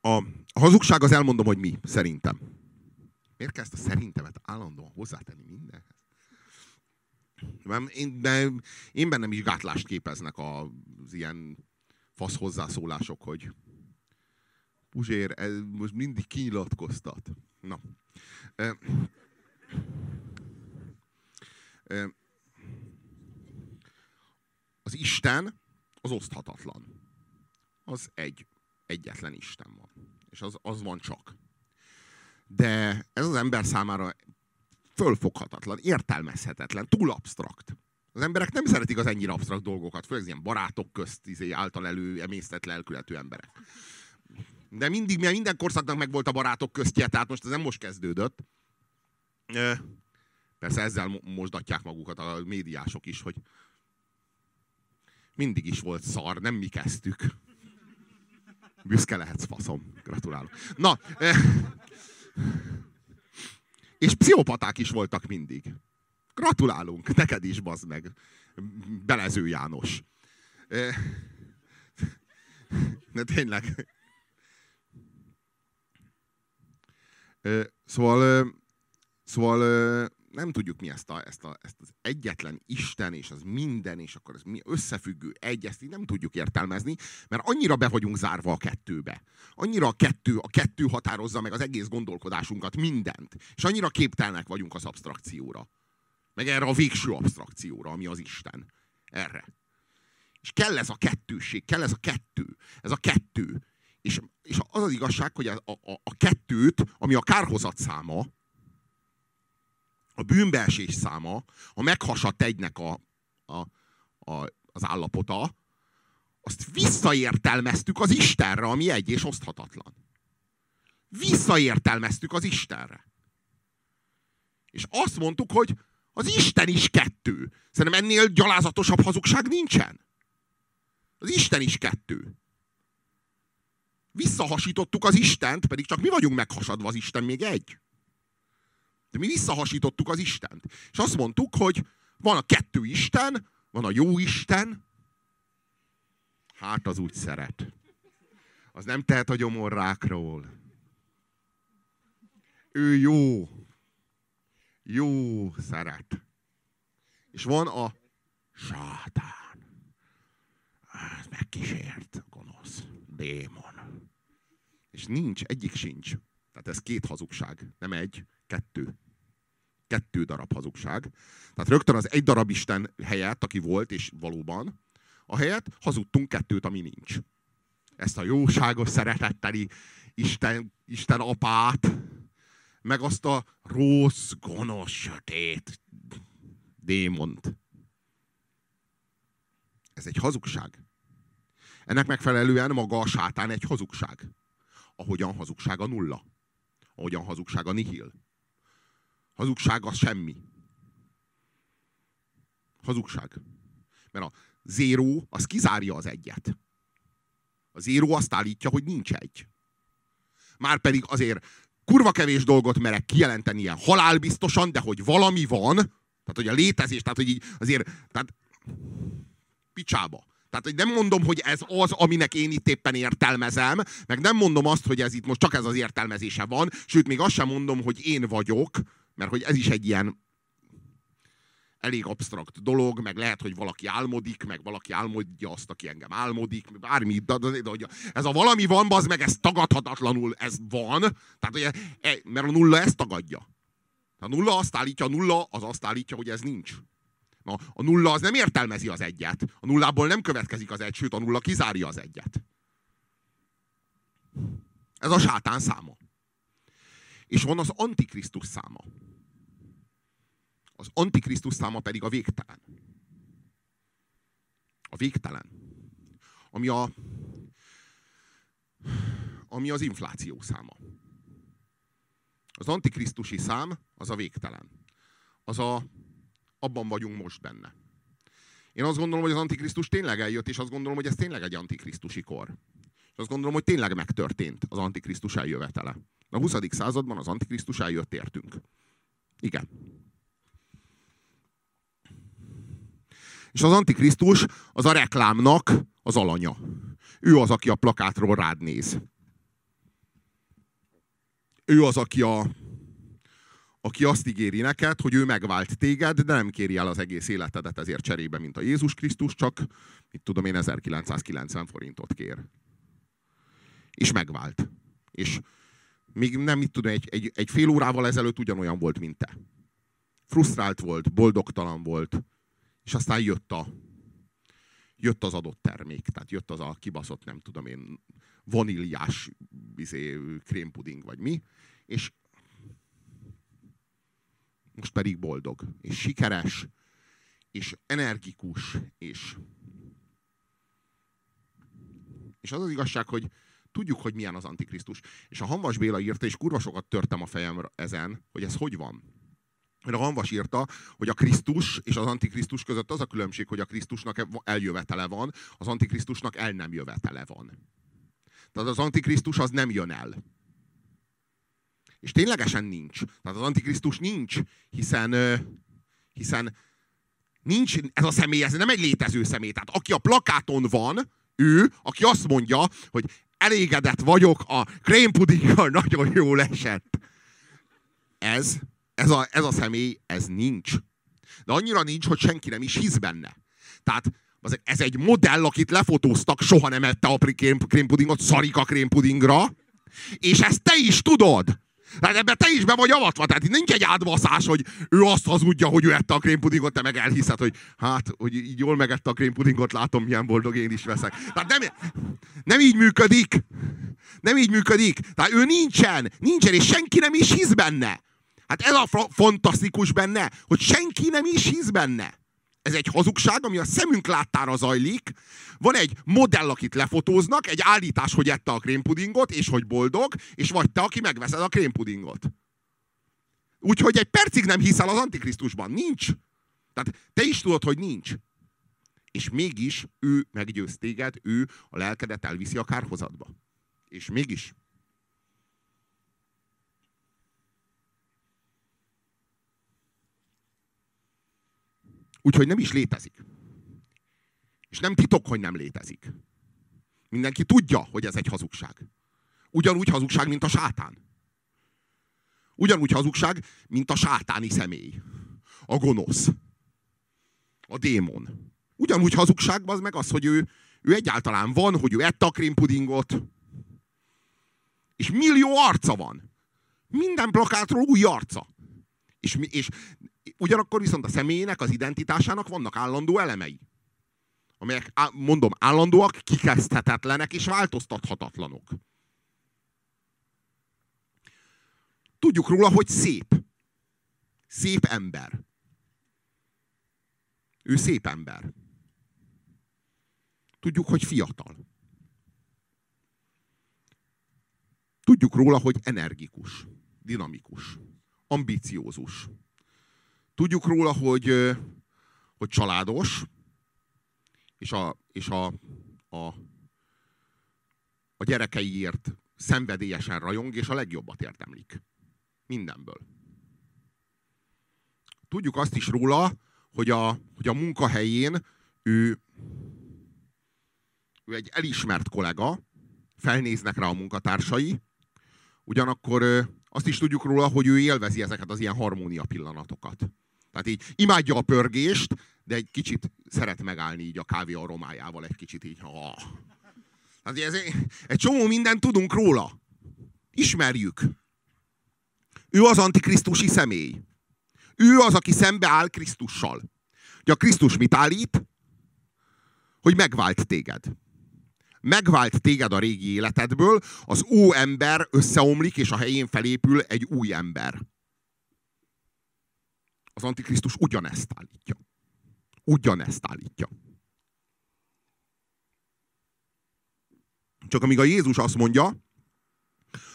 A hazugság az, elmondom, hogy mi, szerintem. Miért kezd a szerintemet állandóan hozzátenni mindenhez? Én bennem is gátlást képeznek az ilyen fasz hozzászólások, hogy Puzsér, ez most mindig kinyilatkoztat. Na. Az Isten az oszthatatlan. Az egyetlen Isten van. És az van csak. De ez az ember számára fölfoghatatlan, értelmezhetetlen, túl absztrakt. Az emberek nem szeretik az ennyire absztrakt dolgokat, főleg ilyen barátok közt által előemésztett lelkületű emberek. De minden korszaknak megvolt a barátok köztje, tehát most ez nem most kezdődött. Persze ezzel mosdatják magukat a médiások is, hogy mindig is volt szar, nem mi kezdtük. Büszke lehetsz, faszom. Gratulálok. Na, és pszichopaták is voltak mindig. Gratulálunk, neked is, bazd meg. Belező János. De tényleg. Szóval nem tudjuk mi ezt az egyetlen Isten, és az minden, és akkor ez mi összefüggő egy, ezt így nem tudjuk értelmezni, mert annyira be vagyunk zárva a kettőbe. Annyira a kettő határozza meg az egész gondolkodásunkat, mindent. És annyira képtelenek vagyunk az absztrakcióra. Meg erre a végső absztrakcióra, ami az Isten. Erre. És kell ez a kettőség, kell ez a kettő. Ez a kettő. És az az igazság, hogy a kettőt, ami a kárhozat száma, a bűnbeesés száma, a meghasadt egynek az állapota, azt visszaértelmeztük az Istenre, ami egy és oszthatatlan. Visszaértelmeztük az Istenre. És azt mondtuk, hogy az Isten is kettő. Szerintem ennél gyalázatosabb hazugság nincsen. Az Isten is kettő. Visszahasítottuk az Istent, pedig csak mi vagyunk meghasadva, az Isten még egy. De mi visszahasítottuk az Istent. És azt mondtuk, hogy van a kettő Isten, van a jó Isten. Hát az úgy szeret. Az nem tehet a gyomorrákról. Ő jó. Jó szeret. És van a sátán. Ez megkísért, gonosz, démon. És nincs, egyik sincs. Tehát ez két hazugság, nem egy. Kettő. Kettő darab hazugság. Tehát rögtön az egy darab Isten helyett, aki volt, és valóban, a helyett hazudtunk kettőt, ami nincs. Ezt a jóságos, szeretetteli Isten apát, meg azt a rossz, gonosz, sötét démont. Ez egy hazugság. Ennek megfelelően maga a sátán egy hazugság. Ahogyan hazugság a nulla. Ahogyan hazugság a nihil. Hazugság az semmi. Hazugság. Mert a zéró az kizárja az egyet. A zéró azt állítja, hogy nincs egy. Márpedig azért kurva kevés dolgot merek kijelenteni ilyen halálbiztosan, de hogy valami van, tehát hogy a létezés, tehát hogy így azért, tehát picsába. Tehát, hogy nem mondom, hogy ez az, aminek én itt éppen értelmezem, meg nem mondom azt, hogy ez itt most csak ez az értelmezése van, sőt, még azt sem mondom, hogy én vagyok, mert hogy ez is egy ilyen elég absztrakt dolog, meg lehet, hogy valaki álmodik, meg valaki álmodja azt, aki engem álmodik, bármi, de hogy ez a valami van, bazd meg, ez tagadhatatlanul, ez van, tehát, hogy mert a nulla ezt tagadja. A nulla azt állítja, a nulla az azt állítja, hogy ez nincs. Na, a nulla az nem értelmezi az egyet. A nullából nem következik az egy, sőt a nulla kizárja az egyet. Ez a sátán száma. És van az antikrisztus száma. Az antikrisztus száma pedig a végtelen. A végtelen. Ami az infláció száma. Az antikrisztusi szám az a végtelen. Abban vagyunk most benne. Én azt gondolom, hogy az antikrisztus tényleg eljött, és azt gondolom, hogy ez tényleg egy antikrisztusi kor. És azt gondolom, hogy tényleg megtörtént az antikrisztus eljövetele. A 20. században az antikrisztus eljött, értünk. Igen. És az antikrisztus az a reklámnak az alanya. Ő az, aki a plakátról rád néz. Ő az, aki azt ígéri neked, hogy ő megvált téged, de nem kéri el az egész életedet ezért cserébe, mint a Jézus Krisztus, csak, mit tudom én, 1990 forintot kér. És megvált. És még nem, mit tudom, egy fél órával ezelőtt ugyanolyan volt, mint te. Frusztrált volt, boldogtalan volt, és aztán jött az adott termék, tehát jött az a kibaszott, nem tudom én, vaníliás krémpuding vagy mi, és most pedig boldog, és sikeres, és energikus, és az az igazság, hogy tudjuk, hogy milyen az antikrisztus. És a Hanvas Béla írta, és kurva sokat törtem a fejemre ezen, hogy ez hogy van. Mert a Hanvas írta, hogy a Krisztus és az antikrisztus között az a különbség, hogy a Krisztusnak eljövetele van, az antikrisztusnak el nem jövetele van. Tehát az antikrisztus az nem jön el. És ténylegesen nincs. Tehát az antikrisztus nincs, hiszen nincs ez a személy, ez nem egy létező személy. Tehát aki a plakáton van, ő, aki azt mondja, hogy elégedett vagyok, a krémpudinggal nagyon jól esett. Ez a személy, ez nincs. De annyira nincs, hogy senki nem is hisz benne. Tehát ez egy modell, akit lefotóztak, soha nem ette a krémpudingot, szarik a krémpudingra, és ezt te is tudod. Tehát ebben te is be vagy avatva. Tehát nincs egy átbaszás, hogy ő azt hazudja, hogy ő ette a krémpudingot, te meg elhiszed, hogy hát, hogy így jól megette a krémpudingot, látom, milyen boldog, én is veszek. Tehát nem így működik. Nem így működik. Tehát ő nincsen, és senki nem is hisz benne. Hát ez a fantasztikus benne, hogy senki nem is hisz benne. Ez egy hazugság, ami a szemünk láttára zajlik. Van egy modell, akit lefotóznak, egy állítás, hogy ette a krémpudingot, és hogy boldog, és vagy te, aki megveszed a krémpudingot. Úgyhogy egy percig nem hiszel az antikrisztusban. Nincs. Tehát te is tudod, hogy nincs. És mégis ő meggyőz téged, ő a lelkedet elviszi a kárhozatba. És mégis. Úgyhogy nem is létezik. És nem titok, hogy nem létezik. Mindenki tudja, hogy ez egy hazugság. Ugyanúgy hazugság, mint a sátán. Ugyanúgy hazugság, mint a sátáni személy. A gonosz. A démon. Ugyanúgy hazugság, az meg az, hogy ő egyáltalán van, hogy ő ette a krémpudingot. És millió arca van. Minden plakátról új arca. És ugyanakkor viszont a személynek, az identitásának vannak állandó elemei, amelyek, mondom, állandóak, kikezdhetetlenek és változtathatatlanok. Tudjuk róla, hogy szép. Szép ember. Ő szép ember. Tudjuk, hogy fiatal. Tudjuk róla, hogy energikus, dinamikus, ambiciózus. Tudjuk róla, hogy családos, és a gyerekeiért szenvedélyesen rajong, és a legjobbat érdemlik. Mindenből. Tudjuk azt is róla, hogy a munkahelyén ő egy elismert kollega, felnéznek rá a munkatársai, ugyanakkor azt is tudjuk róla, hogy ő élvezi ezeket az ilyen harmónia pillanatokat. Tehát így imádja a pörgést, de egy kicsit szeret megállni így a kávé aromájával, egy kicsit így. Tehát ez egy csomó mindent tudunk róla. Ismerjük. Ő az antikrisztusi személy. Ő az, aki szembeáll Krisztussal. Ugye a Krisztus mit állít? Hogy megvált téged. Megvált téged a régi életedből, az óember összeomlik, és a helyén felépül egy új ember. Az antikrisztus ugyanezt állítja. Ugyanezt állítja. Csak amíg a Jézus azt mondja,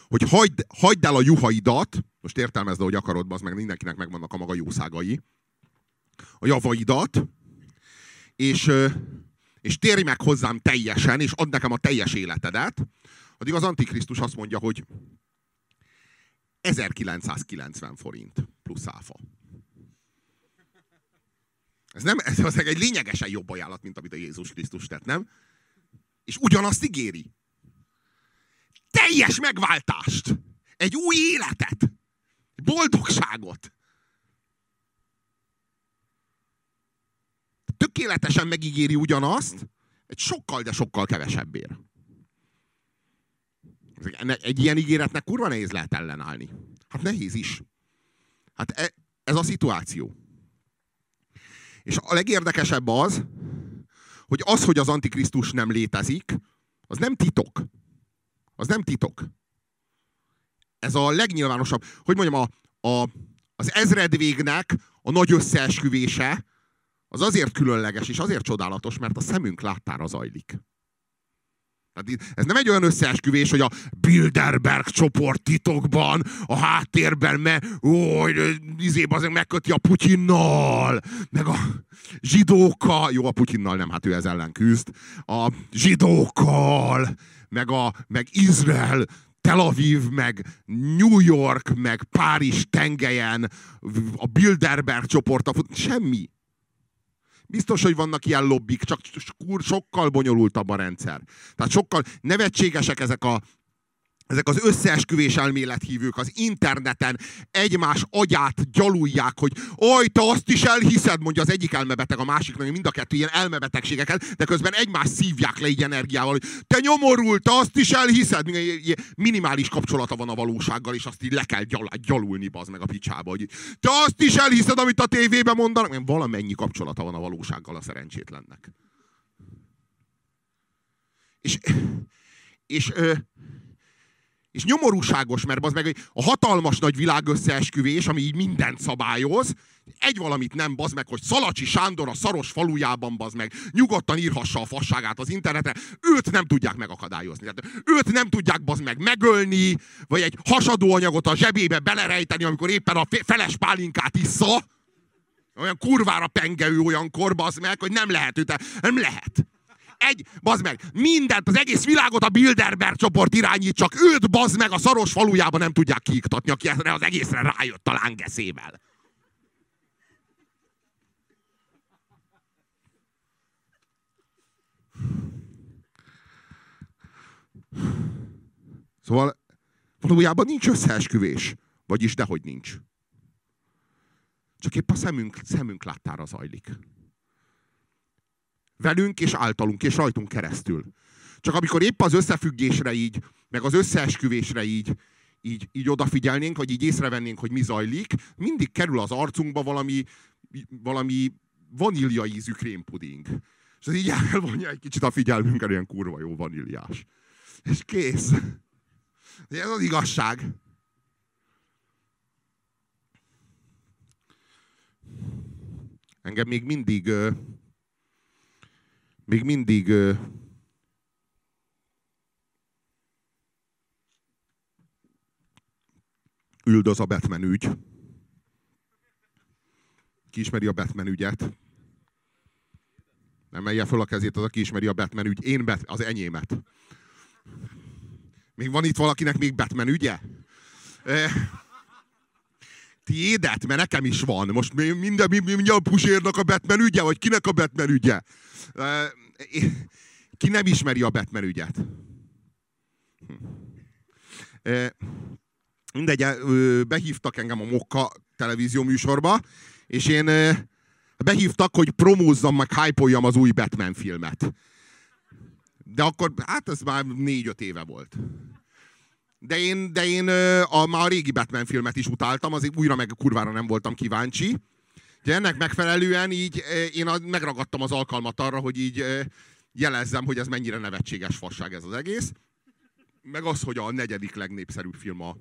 hogy hagyd el a juhaidat, most értelmezd, hogy akarod, az meg mindenkinek megvannak a maga jószágai, a javaidat, és térj meg hozzám teljesen, és add nekem a teljes életedet, addig az antikrisztus azt mondja, hogy 1990 forint plusz áfa. Ez egy lényegesen jobb ajánlat, mint amit a Jézus Krisztus tett, nem? És ugyanazt ígéri. Teljes megváltást! Egy új életet! Boldogságot! Tökéletesen megígéri ugyanazt, egy sokkal, de sokkal kevesebbért. Egy ilyen ígéretnek kurva nehéz lehet ellenállni. Hát nehéz is. Hát ez a szituáció. És a legérdekesebb az, hogy az antikrisztus nem létezik, az nem titok. Az nem titok. Ez a legnyilvánosabb, hogy mondjam, az ezredvégnek a nagy összeesküvése az azért különleges és azért csodálatos, mert a szemünk láttára zajlik. Ez nem egy olyan összeesküvés, hogy a Bilderberg csoport titokban, a háttérben, megköti a Putyinnal, meg a zsidókkal, jó, a Putyinnal nem, hát ő ez ellen küzd, a zsidókkal, meg Izrael, Tel Aviv, meg New York, meg Párizs tengelyen, a Bilderberg csoporta, semmi. Biztos, hogy vannak ilyen lobbik, csak sokkal bonyolultabb a rendszer. Tehát sokkal nevetségesek ezek az összeesküvés elmélethívők az interneten egymás agyát gyalulják, hogy oj, te azt is elhiszed, mondja az egyik elmebeteg a másiknak, mind a kettő ilyen elmebetegségeket, de közben egymást szívják le így energiával, hogy te nyomorult, te azt is elhiszed. Minimális kapcsolata van a valósággal, és azt így le kell gyalulni, bazd meg a picsába, hogy te azt is elhiszed, amit a tévében mondanak. Valamennyi kapcsolata van a valósággal a szerencsétlennek. És nyomorúságos, mert az meg a hatalmas nagy világösszeesküvés, ami így mindent szabályoz, egy valamit nem, bazd meg, hogy Szalacsi Sándor a szaros falujában, bazd meg, nyugodtan írhassa a fasságát az internetre, őt nem tudják megakadályozni. Tehát őt nem tudják, bazd meg, megölni, vagy egy hasadóanyagot a zsebébe belerejteni, amikor éppen a feles pálinkát issza, olyan kurvára penge ő olyankor, bazd meg, hogy nem lehet őt, nem lehet. Bazd meg, mindent, az egész világot a Bilderberg csoport irányít, csak őt, bazd meg, a szaros falujába nem tudják kiiktatni, aki az egészre rájött a lángeszével. Szóval valójában nincs összeesküvés, vagyis dehogy nincs. Csak épp a szemünk láttára zajlik. Velünk és általunk és rajtunk keresztül. Csak amikor épp az összefüggésre így, meg az összeesküvésre így odafigyelnénk, vagy így észrevennénk, hogy mi zajlik, mindig kerül az arcunkba valami vanília ízű krémpuding. És ez így elvonja egy kicsit a figyelmünkre, ilyen kurva jó vaníliás. És kész. Ez az igazság. Engem még mindig üldöz a Batman ügy. Ki ismeri a Batman ügyet? Emelje föl a kezét az, aki ismeri a Batman ügy. Az enyémet. Még van itt valakinek még Batman ügye? Tiédet, mert nekem is van. Most mindjárt a Puzsérnak a Batman ügye, vagy kinek a Batman ügye? Ki nem ismeri a Batman ügyet? Mindegy, behívtak engem a Mokka televízió műsorba, és én behívtak, hogy promózzam, meg hype-oljam az új Batman filmet. De akkor, hát ez már 4-5 éve volt. De én már a régi Batman filmet is utáltam, azért újra meg kurvára nem voltam kíváncsi. Ugye ennek megfelelően így én megragadtam az alkalmat arra, hogy így jelezzem, hogy ez mennyire nevetséges fasság ez az egész. Meg az, hogy a negyedik legnépszerűbb film a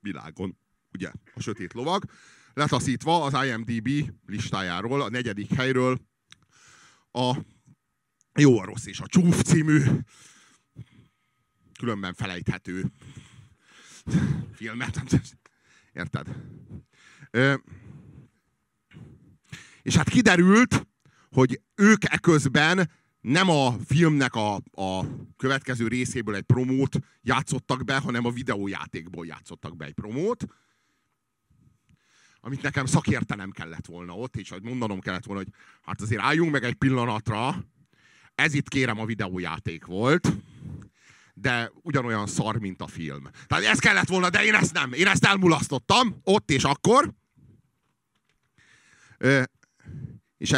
világon, ugye, a Sötét Lovag. Letaszítva az IMDb listájáról, a negyedik helyről a Jó, a Rossz és a Csúf című különben felejthető filmet. Érted? És hát kiderült, hogy ők eközben nem a filmnek a következő részéből egy promót játszottak be, hanem a videójátékból játszottak be egy promót, amit nekem szakértenem kellett volna ott, és mondanom kellett volna, hogy hát azért álljunk meg egy pillanatra, ez itt kérem a videójáték volt, de ugyanolyan szar, mint a film. Tehát ez kellett volna, de én ezt nem. Én ezt elmulasztottam, ott és akkor. És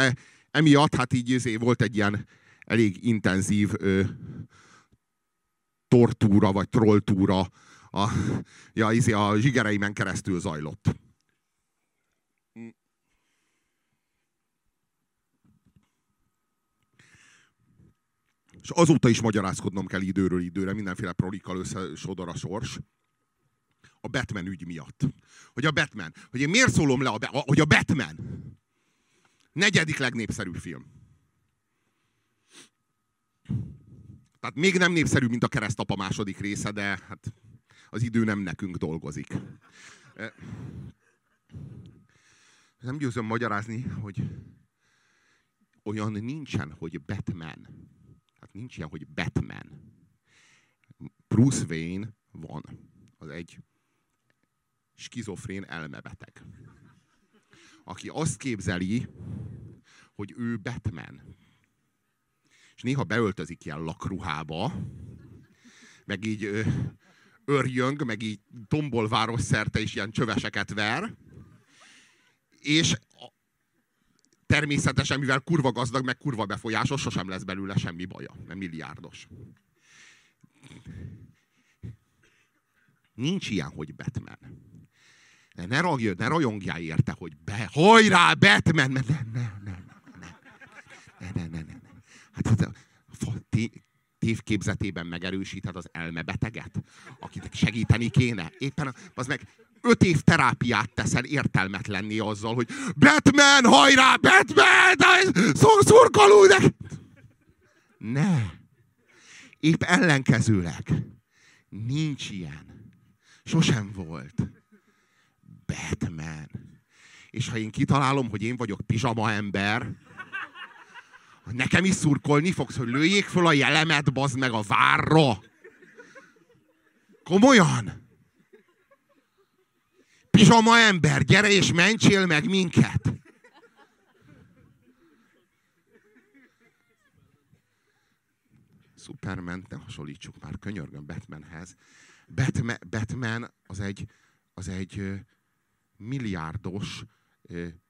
emiatt hát így volt egy ilyen elég intenzív tortúra, vagy trolltúra a zsigereimen keresztül zajlott. És azóta is magyarázkodnom kell időről időre, mindenféle prolikkal összesodor a sors. A Batman ügy miatt. Hogy a Batman. Hogy én miért szólom le, hogy a Batman negyedik legnépszerűbb film. Tehát még nem népszerű, mint a Keresztapa második része, de hát az idő nem nekünk dolgozik. Nem győzöm magyarázni, hogy olyan nincsen, hogy Batman. Hát nincs ilyen, hogy Batman. Bruce Wayne van. Az egy skizofrén elmebeteg. Aki azt képzeli, hogy ő Batman. És néha beöltözik ilyen lakruhába, meg így örjöng, meg így tombol városszerte, és ilyen csöveseket ver. És természetesen, mivel kurva gazdag, meg kurva befolyásos, sosem lesz belőle semmi baja, mert milliárdos. Nincs ilyen, hogy Batman. Ne rajongjál érte, hogy hajrá, Batman! Ne. Hát tévképzetében megerősíted az elmebeteget, akinek segíteni kéne. Éppen az meg 5 év terápiát teszel értelmetlenné azzal, hogy Batman, hajrá, Batman! Szurkolunk! Ne! Épp ellenkezőleg. Nincs ilyen. Sosem volt. Batman. És ha én kitalálom, hogy én vagyok pizsama ember, nekem is szurkolni fogsz, hogy lőjék föl a jelemet, bazd meg a várra. Komolyan? Pizsama ember, gyere és mentsél meg minket! Superman, ne hasonlítsuk már, könyörgöm Batmanhez. Batman az egy milliárdos,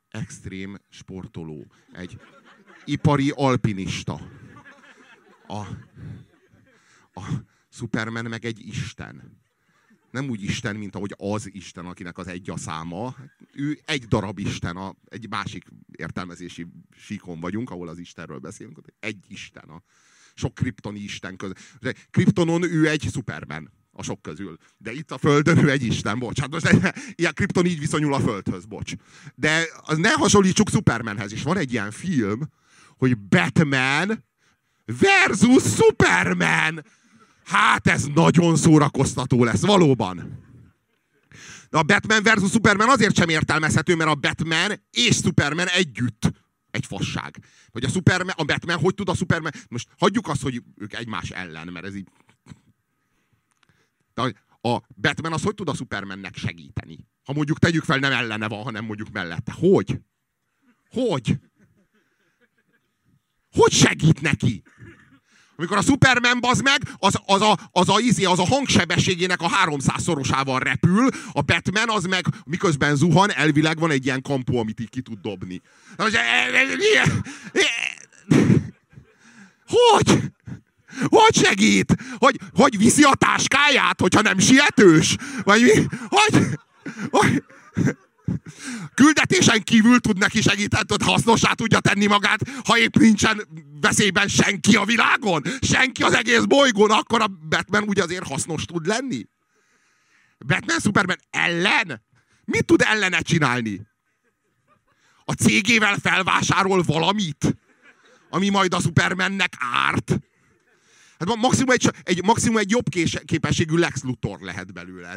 extrém sportoló. Egy ipari alpinista. A Superman meg egy isten. Nem úgy isten, mint ahogy az isten, akinek az egy a száma. Ő egy darab isten, egy másik értelmezési síkon vagyunk, ahol az istenről beszélünk. Egy isten, a sok kriptoni isten közül. Kriptonon ő egy Superman, a sok közül. De itt a Földön ő egy isten, bocs. Hát most ilyen kripton így viszonyul a Földhöz, bocs. De ne hasonlítsuk Supermanhez is. Van egy ilyen film, hogy Batman versus Superman. Hát ez nagyon szórakoztató lesz, valóban. De a Batman versus Superman azért sem értelmezhető, mert a Batman és Superman együtt egy fasság. Hogy a Batman hogy tud a Superman... Most hagyjuk azt, hogy ők egymás ellen, mert ez így... De a Batman az hogy tud a Supermannek segíteni? Ha mondjuk tegyük fel, nem ellene van, hanem mondjuk mellette. Hogy? Hogy? Hogy segít neki? Amikor a Superman, bazd meg, az a hangsebességének a 300-szorosával repül, a Batman az meg miközben zuhan, elvileg van egy ilyen kampó, amit így ki tud dobni. Hogy? Hogy? hogy segít? Hogy viszi a táskáját, hogyha nem sietős? Vagy mi? Hogy? Küldetésen kívül tud neki segíteni, hasznossá tudja tenni magát, ha épp nincsen veszélyben senki a világon, senki az egész bolygón, akkor a Batman úgy azért hasznos tud lenni. Batman Superman ellen? Mit tud ellene csinálni? A cégével felvásárol valamit, ami majd a Supermannek árt. Hát maximum egy jobb képességű Lex Luthor lehet belőle,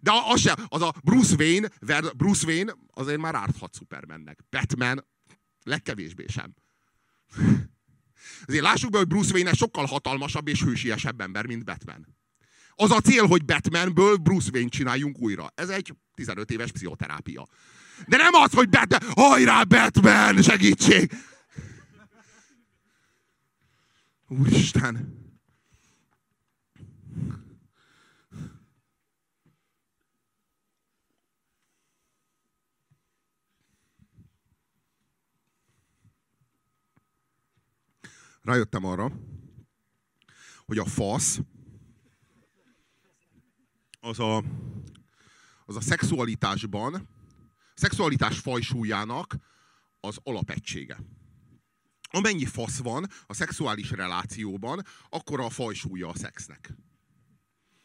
de az sem, az a Bruce Wayne azért már árthat Supermannek. Batman legkevésbé sem. Azért lássuk be, hogy Bruce Wayne egy sokkal hatalmasabb és hősiesebb ember, mint Batman. Az a cél, hogy Batmanből Bruce Wayne csináljunk újra. Ez egy 15 éves pszichoterápia. De nem az, hogy Batman, hajrá Batman, segítség! Úristen! Rájöttem arra, hogy a fasz az a szexualitásban, szexualitás fajsúlyának az alapegysége. Amennyi fasz van a szexuális relációban, akkor a fajsúlya a szexnek.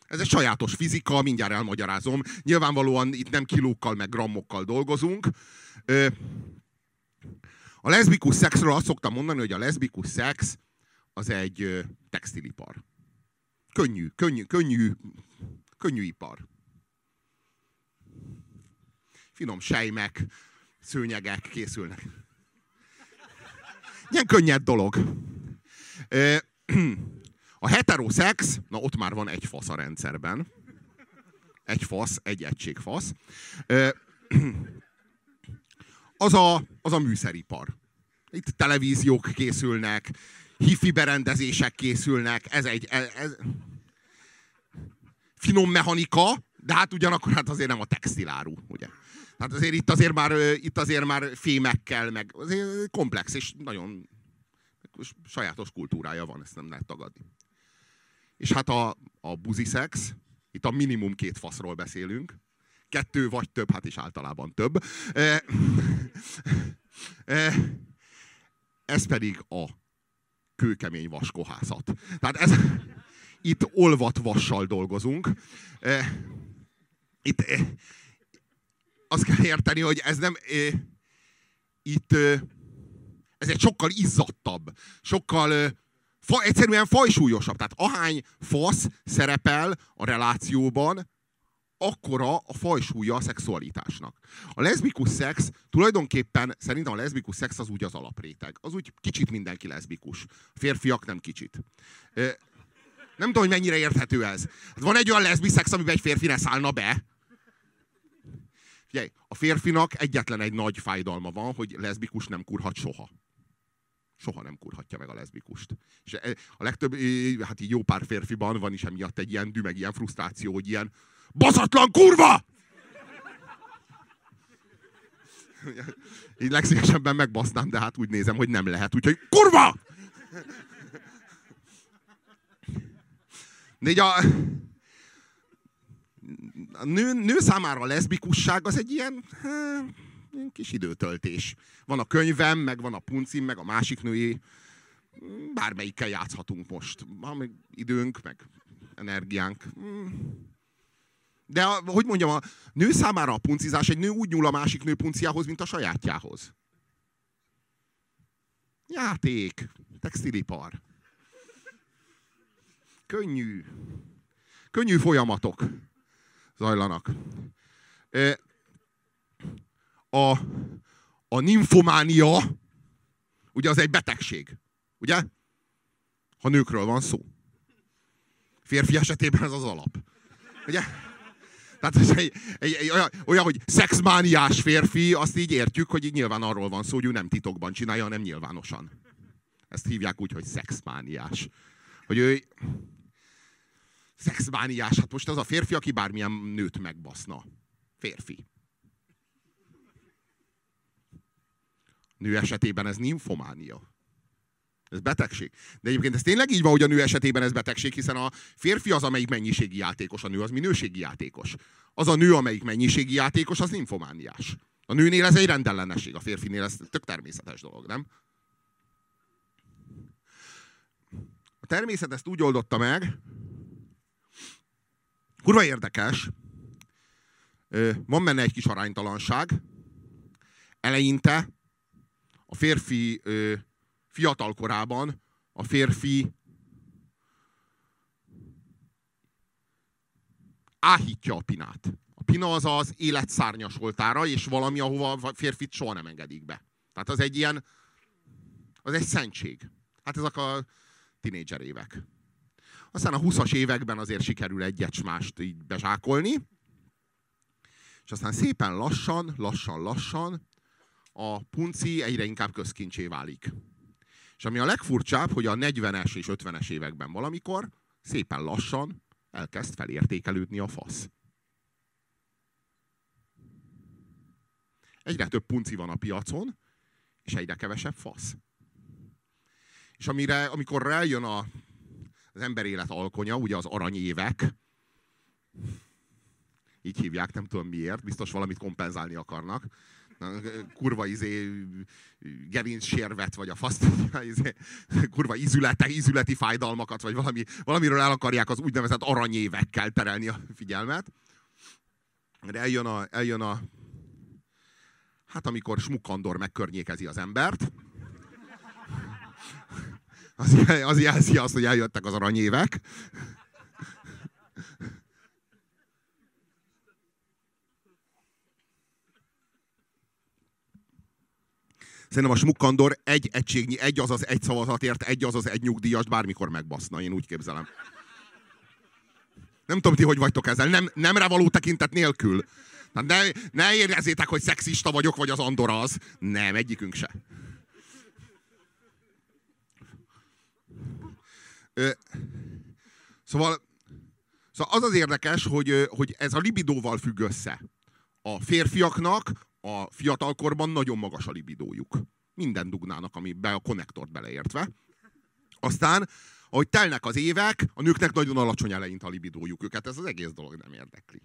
Ez egy sajátos fizika, mindjárt elmagyarázom. Nyilvánvalóan itt nem kilókkal, meg grammokkal dolgozunk. A leszbikus szexről azt szoktam mondani, hogy a leszbikus szex az egy textilipar. Könnyű ipar. Finom sejmek, szőnyegek készülnek. Ilyen könnyed dolog. A heteroszex, na ott már van egy fasz a rendszerben. Egy fasz, egy egységfasz. Az a műszeripar. Itt televíziók készülnek, hifi berendezések készülnek, ez finom mechanika, de hát ugyanakkor hát azért nem a textiláru, ugye? Hát azért itt azért már fémekkel, meg azért komplex és nagyon sajátos kultúrája van, ezt nem lehet tagadni. És hát a buziszex, itt a minimum két faszról beszélünk, kettő vagy több, hát is általában több. Ez pedig a kőkemény vaskohászat. Tehát ez, itt olvat vassal dolgozunk. Itt azt kell érteni, hogy ez nem... Itt ez egy sokkal izzadtabb, sokkal egyszerűen fajsúlyosabb. Tehát ahány fasz szerepel a relációban, akkora a fajsúlya a szexualitásnak. A leszbikus szex, tulajdonképpen szerintem a leszbikus szex az úgy az alapréteg. Az úgy kicsit mindenki leszbikus. A férfiak nem kicsit. Nem tudom, hogy mennyire érthető ez. Hát van egy olyan leszbiszex, amiben egy férfi ne szállna be. Figyelj, a férfinak egyetlen egy nagy fájdalma van, hogy leszbikus nem kurhat soha. Soha nem kurhatja meg a leszbikust. És a legtöbb, hát így jó pár férfiban van is emiatt egy ilyen dű, meg ilyen frusztráció, hogy ilyen baszatlan kurva! Így legszívesebben megbasznám, de hát úgy nézem, hogy nem lehet, úgyhogy kurva! De így a nő számára a leszbikusság az egy ilyen kis időtöltés. Van a könyvem, meg van a puncim, meg a másik női. Bármelyikkel játszhatunk most. Van még időnk, meg energiánk. De hogy mondjam, a nő számára a puncizás, egy nő úgy nyúl a másik nő punciához, mint a sajátjához. Játék, textilipar. Könnyű folyamatok zajlanak. A nimfománia, ugye az egy betegség, ugye? Ha nőkről van szó. Férfi esetében ez az alap. Ugye? Tehát olyan, hogy szexmániás férfi, azt így értjük, hogy így nyilván arról van szó, hogy ő nem titokban csinálja, hanem nyilvánosan. Ezt hívják úgy, hogy szexmániás. Hogy ő szexmániás. Hát most az a férfi, aki bármilyen nőt megbaszna. Férfi. Nő esetében ez nimfománia. Ez betegség. De egyébként ez tényleg így van, hogy a nő esetében ez betegség, hiszen a férfi az, amelyik mennyiségi játékos, a nő az minőségi játékos. Az a nő, amelyik mennyiségi játékos, az ninfomániás. A nőnél ez egy rendellenesség, a férfinél ez tök természetes dolog, nem? A természet ezt úgy oldotta meg, kurva érdekes, van benne egy kis aránytalanság, eleinte a férfi fiatal korában a férfi áhítja a pinát. A pina az az élet szárnyas oltára, és valami, ahova a férfit soha nem engedik be. Tehát az egy ilyen, az egy szentség. Hát ezek a tínédzser évek. Aztán a 20-as években azért sikerül egyet-mást így bezsákolni, és aztán szépen lassan a punci egyre inkább közkincsé válik. És ami a legfurcsább, hogy a 40-es és 50-es években valamikor szépen lassan elkezd felértékelődni a fasz. Egyre több punci van a piacon, és egyre kevesebb fasz. És amikor rájön az emberélet alkonya, ugye az aranyévek, így hívják, nem tudom miért, biztos valamit kompenzálni akarnak, kurva gerincsérvet, vagy a faszt, kurva ízületi fájdalmakat, vagy valamiről el akarják az úgynevezett aranyévekkel terelni a figyelmet. De eljön a hát amikor Smukkandor megkörnyékezi az embert, az jelzi azt, hogy eljöttek az aranyévek. Szerintem a Smukkandor egy egységnyi, egy azaz egy szavazatért, egy azaz egy nyugdíjast bármikor megbaszna. Én úgy képzelem. Nem tudom, ti hogy vagytok ezzel. Nemre való tekintet nélkül. Ne érezzétek, hogy szexista vagyok, vagy az Andor az. Nem, egyikünk se. Szóval az az érdekes, hogy ez a libidóval függ össze. A férfiaknak a fiatalkorban nagyon magas a libidójuk. Minden dugnának, amiben a konnektort beleértve. Aztán, ahogy telnek az évek, a nőknek nagyon alacsony eleinte a libidójuk. Őket ez az egész dolog nem érdekli.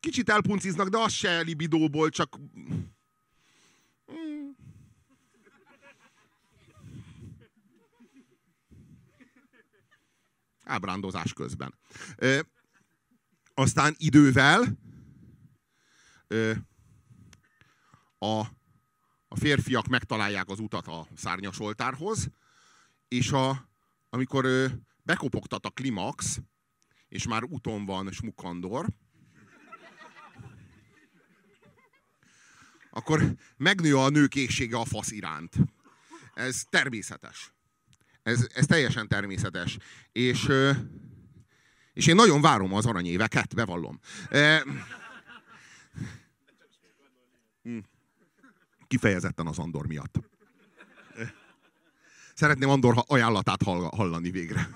Kicsit elpunciznak, de az se libidóból, csak... Ábrándozás közben. Aztán idővel... A férfiak megtalálják az utat a szárnyas oltárhoz, és amikor bekopogtat a klimax, és már úton van Smukkandor, akkor megnő a nők éhsége a fasz iránt. Ez természetes. Ez teljesen természetes. És én nagyon várom az aranyéveket, bevallom. Kifejezetten az Andor miatt. Szeretném Andor ajánlatát hallani végre.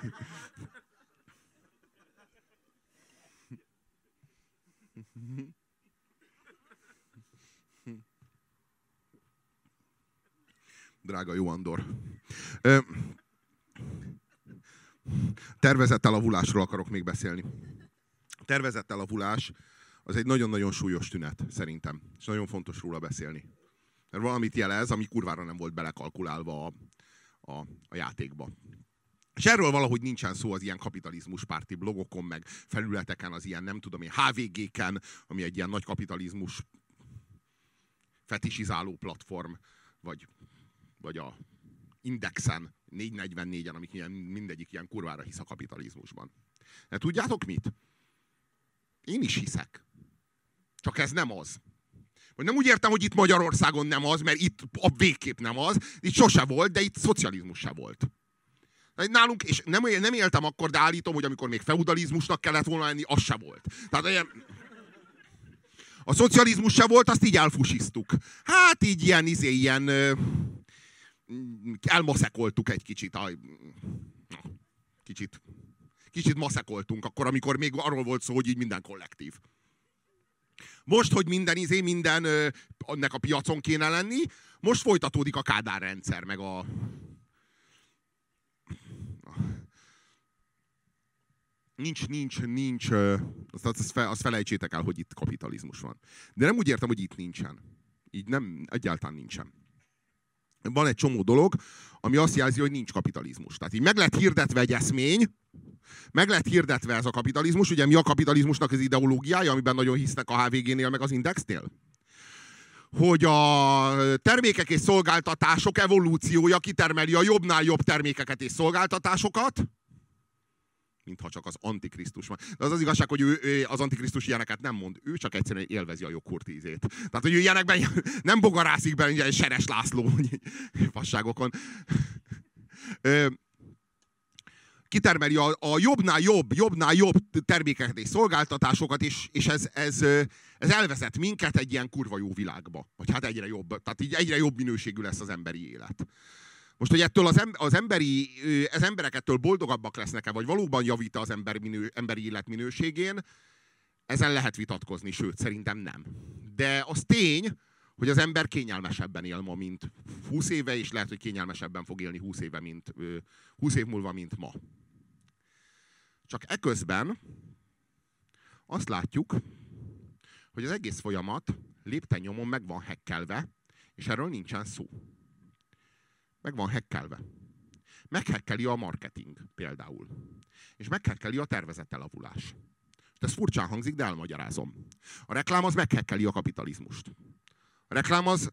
Drága jó Andor. Tervezett elavulásról akarok még beszélni. Tervezett elavulás az egy nagyon-nagyon súlyos tünet, szerintem. És nagyon fontos róla beszélni. Mert valamit jelez, ami kurvára nem volt belekalkulálva a játékba. És erről valahogy nincsen szó az ilyen kapitalizmuspárti blogokon, meg felületeken, az ilyen nem tudom én, HVG-ken, ami egy ilyen nagy kapitalizmus fetisizáló platform, vagy a Indexen, 444-en, amik ilyen, mindegyik ilyen kurvára hisz a kapitalizmusban. De tudjátok mit? Én is hiszek. Csak ez nem az. Vagy nem úgy értem, hogy itt Magyarországon nem az, mert itt a végképp nem az. Itt sose volt, de itt szocializmus se volt. Nálunk, és nem éltem akkor, de állítom, hogy amikor még feudalizmusnak kellett volna lenni, az se volt. Tehát ilyen... A szocializmus se volt, azt így elfusiztuk. Hát így ilyen elmaszekoltuk egy kicsit. Kicsit maszekoltunk akkor, amikor még arról volt szó, hogy így minden kollektív. Most, hogy minden ennek a piacon kéne lenni, most folytatódik a Kádár rendszer, meg a Nincs, azt felejtsétek el, hogy itt kapitalizmus van. De nem úgy értem, hogy itt nincsen. Így nem, egyáltalán nincsen. Van egy csomó dolog, ami azt jelzi, hogy nincs kapitalizmus. Tehát így meg lett hirdetve egy eszmény, meg lett hirdetve ez a kapitalizmus. Ugye mi a kapitalizmusnak az ideológiája, amiben nagyon hisznek a HVG-nél, meg az Indexnél? Hogy a termékek és szolgáltatások evolúciója kitermeli a jobbnál jobb termékeket és szolgáltatásokat, mintha csak az Antikrisztus van. De az az igazság, hogy ő az Antikrisztus ilyeneket nem mond. Ő csak egyszerűen élvezi a joghurt ízét. Tehát, hogy ő ilyenekben nem bogarászik be, ugye Seres László fasságokon. Kitermeli a jobbnál jobb termékeket és szolgáltatásokat, és ez elvezet minket egy ilyen kurva jó világba. Vagy hát egyre jobb. Tehát így egyre jobb minőségű lesz az emberi élet. Most, hogy ettől az emberek ettől boldogabbak lesznek-e, vagy valóban javít az emberi élet minőségén, ezen lehet vitatkozni, sőt, szerintem nem. De az tény, hogy az ember kényelmesebben él ma, mint 20 éve, és lehet, hogy kényelmesebben fog élni 20 év múlva, mint ma. Csak eközben azt látjuk, hogy az egész folyamat lépten nyomon meg van hekkelve, és erről nincsen szó. Meg van hekkelve. Meghekkeli a marketing például. És meghekkeli a tervezettelavulás. Ez furcsán hangzik, de elmagyarázom. A reklám az meghekkeli a kapitalizmust. A reklám az...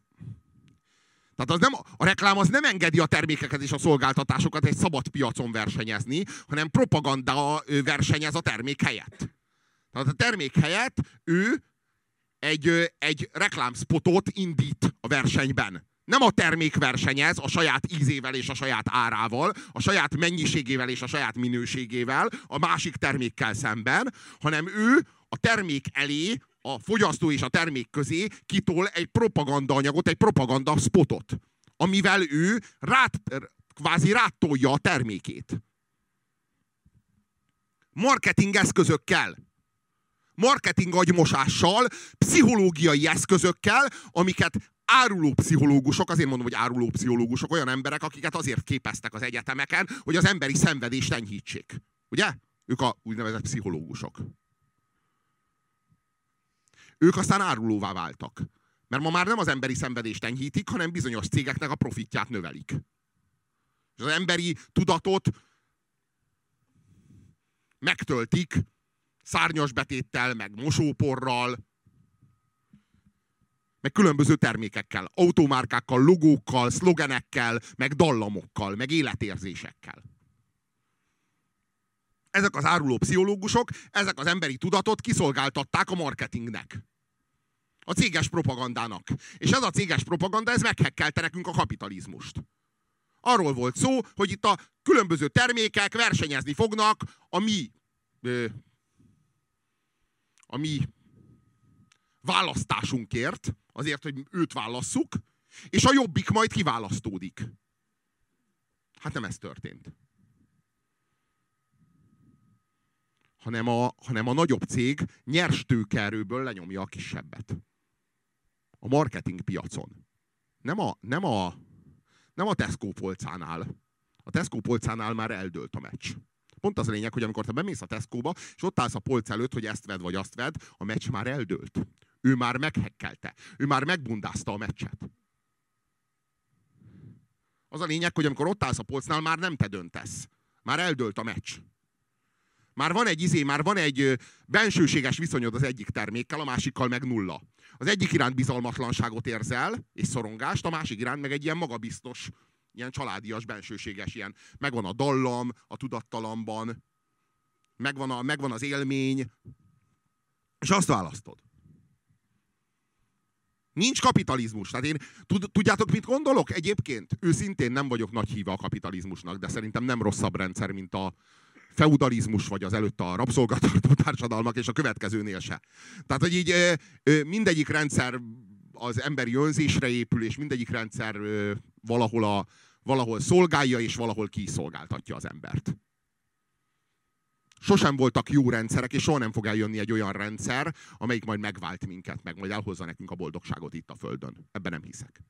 Tehát az nem, a reklám az nem engedi a termékeket és a szolgáltatásokat egy szabad piacon versenyezni, hanem propaganda versenyez a termék helyett. Tehát a termék helyett ő egy reklámspotot indít a versenyben. Nem a termék versenyez a saját ízével és a saját árával, a saját mennyiségével és a saját minőségével a másik termékkel szemben, hanem ő a termék elé, a fogyasztó és a termék közé kitol egy propagandaanyagot, egy propagandaspotot, amivel ő kvázi rátolja a termékét. Marketing eszközökkel. Marketing agymosással, pszichológiai eszközökkel, amiket áruló pszichológusok, azért mondom, hogy áruló pszichológusok, olyan emberek, akiket azért képeztek az egyetemeken, hogy az emberi szenvedést enyhítsék. Ugye? Ők a úgynevezett pszichológusok. Ők aztán árulóvá váltak. Mert ma már nem az emberi szenvedést enyhítik, hanem bizonyos cégeknek a profitját növelik. És az emberi tudatot megtöltik szárnyas betéttel, meg mosóporral, meg különböző termékekkel, automárkákkal, logókkal, szlogenekkel, meg dallamokkal, meg életérzésekkel. Ezek az áruló pszichológusok, ezek az emberi tudatot kiszolgáltatták a marketingnek. A céges propagandának. És ez a céges propaganda, ez meghekkelte nekünk a kapitalizmust. Arról volt szó, hogy itt a különböző termékek versenyezni fognak a mi választásunkért, azért, hogy őt válasszuk, és a jobbik majd kiválasztódik. Hát nem ez történt. Hanem a nagyobb cég nyers tőkeerőből lenyomja a kisebbet. A marketing piacon. Nem a Tesco polcánál. A Tesco polcánál már eldőlt a meccs. Pont az a lényeg, hogy amikor te bemész a Tesco-ba, és ott állsz a polc előtt, hogy ezt vedd vagy azt vedd, a meccs már eldőlt. Ő már meghekkelte. Ő már megbundázta a meccset. Az a lényeg, hogy amikor ott állsz a polcnál, már nem te döntesz. Már eldőlt a meccs. Már van egy már van egy bensőséges viszonyod az egyik termékkel, a másikkal meg nulla. Az egyik iránt bizalmatlanságot érzel, és szorongást, a másik iránt meg egy ilyen magabiztos, ilyen családias, bensőséges, ilyen megvan a dallam, a tudattalamban, megvan az élmény, és azt választod. Nincs kapitalizmus. Tehát én, tudjátok, mit gondolok? Egyébként őszintén nem vagyok nagy híve a kapitalizmusnak, de szerintem nem rosszabb rendszer, mint a feudalizmus, vagy az előtt a rabszolgatartó társadalmak, és a következőnél se. Tehát, hogy így mindegyik rendszer az emberi önzésre épül, és mindegyik rendszer valahol szolgálja, és valahol kiszolgáltatja az embert. Sosem voltak jó rendszerek, és soha nem fog eljönni egy olyan rendszer, amelyik majd megvált minket, meg majd elhozza nekünk a boldogságot itt a Földön. Ebben nem hiszek.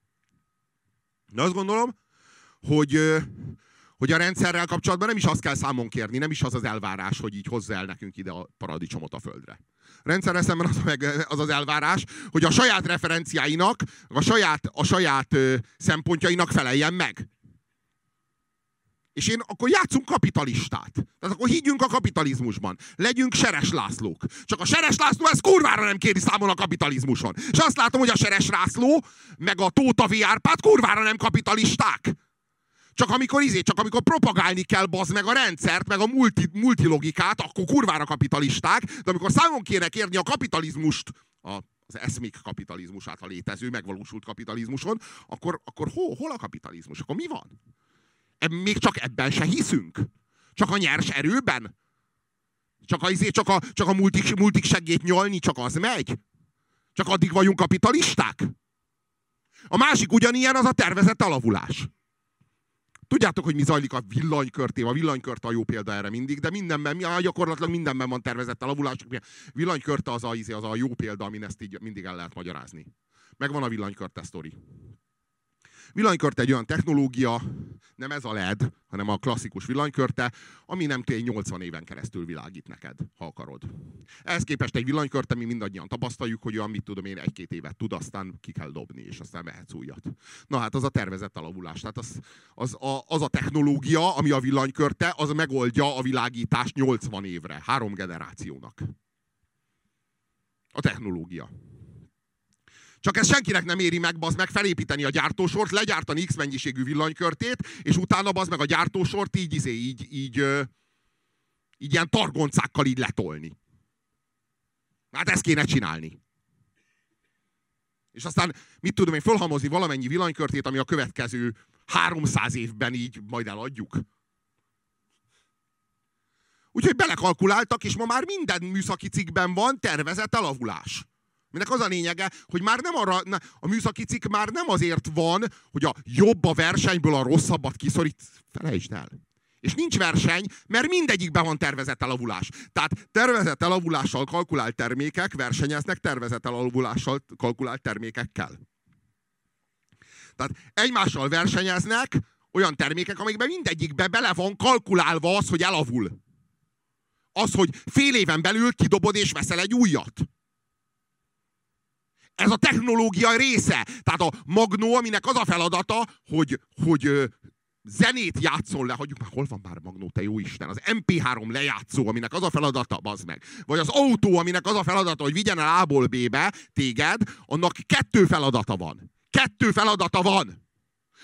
De azt gondolom, hogy hogy a rendszerrel kapcsolatban nem is azt kell számon kérni, nem is az az elvárás, hogy így hozza el nekünk ide a paradicsomot a földre. A rendszerrel szemben az az elvárás, hogy a saját referenciáinak, a saját szempontjainak feleljen meg. És akkor játszunk kapitalistát. Tehát akkor higgyünk a kapitalizmusban. Legyünk Seres Lászlók. Csak a Seres László ezt kurvára nem kéri számon a kapitalizmuson. És azt látom, hogy a Seres László meg a Tóta V. Árpád kurvára nem kapitalisták. Csak amikor propagálni kell bazd meg a rendszert, meg a multilogikát, akkor kurvára kapitalisták, de amikor számon kéne kérni a kapitalizmust, az eszmék kapitalizmus által létező, megvalósult kapitalizmuson, akkor hol a kapitalizmus? Akkor mi van? Még csak ebben se hiszünk. Csak a nyers erőben. Csak a multik segít nyolni, csak az megy. Csak addig vagyunk kapitalisták. A másik ugyanilyen, az a tervezett alavulás. Tudjátok, hogy mi zajlik a villanykörtében? A villanykörte a jó példa erre mindig, de mindenben, gyakorlatilag mindenben van tervezett alavulás. Villanykörte az a jó példa, amin ezt így mindig el lehet magyarázni. Megvan a villanykörte sztori. Villanykörte egy olyan technológia, nem ez a LED, hanem a klasszikus villanykörte, ami nem tény 80 éven keresztül világít neked, ha akarod. Ehhez képest egy villanykörte, mi mindannyian tapasztaljuk, hogy olyan, mit tudom én, 1-2 évet tud, aztán ki kell dobni, és aztán vehetsz újat. Na hát az a tervezett alavulás. Tehát az a technológia, ami a villanykörte, az megoldja a világítást 80 évre, 3 generációnak. A technológia. Csak ez senkinek nem éri meg, bazd meg, felépíteni a gyártósort, legyártani X mennyiségű villanykörtét, és utána bazd meg a gyártósort így ilyen targoncákkal így letolni. Hát ezt kéne csinálni. És aztán, mit tudom én, fölhamozni valamennyi villanykörtét, ami a következő 300 évben így majd eladjuk. Úgyhogy belekalkuláltak, és ma már minden műszaki cikkben van tervezett elavulás. Minek az a lényege, hogy már nem a műszaki cikk már nem azért van, hogy a jobb a versenyből a rosszabbat kiszorít. Felejtsd el. És nincs verseny, mert mindegyikben van tervezett elavulás. Tehát tervezett elavulással kalkulált termékek versenyeznek tervezett elavulással kalkulált termékekkel. Tehát egymással versenyeznek olyan termékek, amikben mindegyikben bele van kalkulálva az, hogy elavul. Az, hogy fél éven belül kidobod és veszel egy újat. Ez a technológia része. Tehát a Magnó, aminek az a feladata, hogy zenét játszon le. Hagyjuk már, hol van már Magnó, te jó Isten? Az MP3 lejátszó, aminek az a feladata, bazd meg. Vagy az autó, aminek az a feladata, hogy vigyen el A-ból B-be téged, annak 2 feladata van. 2 feladata van.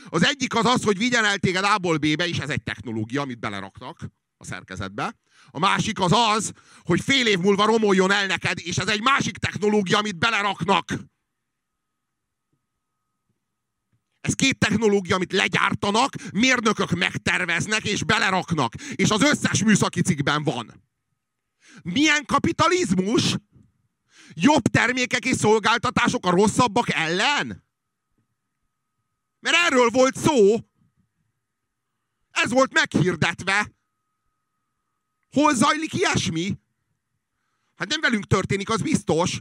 Az egyik az az, hogy vigyen el téged A-ból B-be, és ez egy technológia, amit beleraknak a szerkezetbe. A másik az az, hogy fél év múlva romoljon el neked, és ez egy másik technológia, amit beleraknak. Ez 2 technológia, amit legyártanak, mérnökök megterveznek, és beleraknak. És az összes műszaki cikkben van. Milyen kapitalizmus? Jobb termékek és szolgáltatások a rosszabbak ellen? Mert erről volt szó. Ez volt meghirdetve. Hol zajlik ilyesmi? Hát nem velünk történik, az biztos.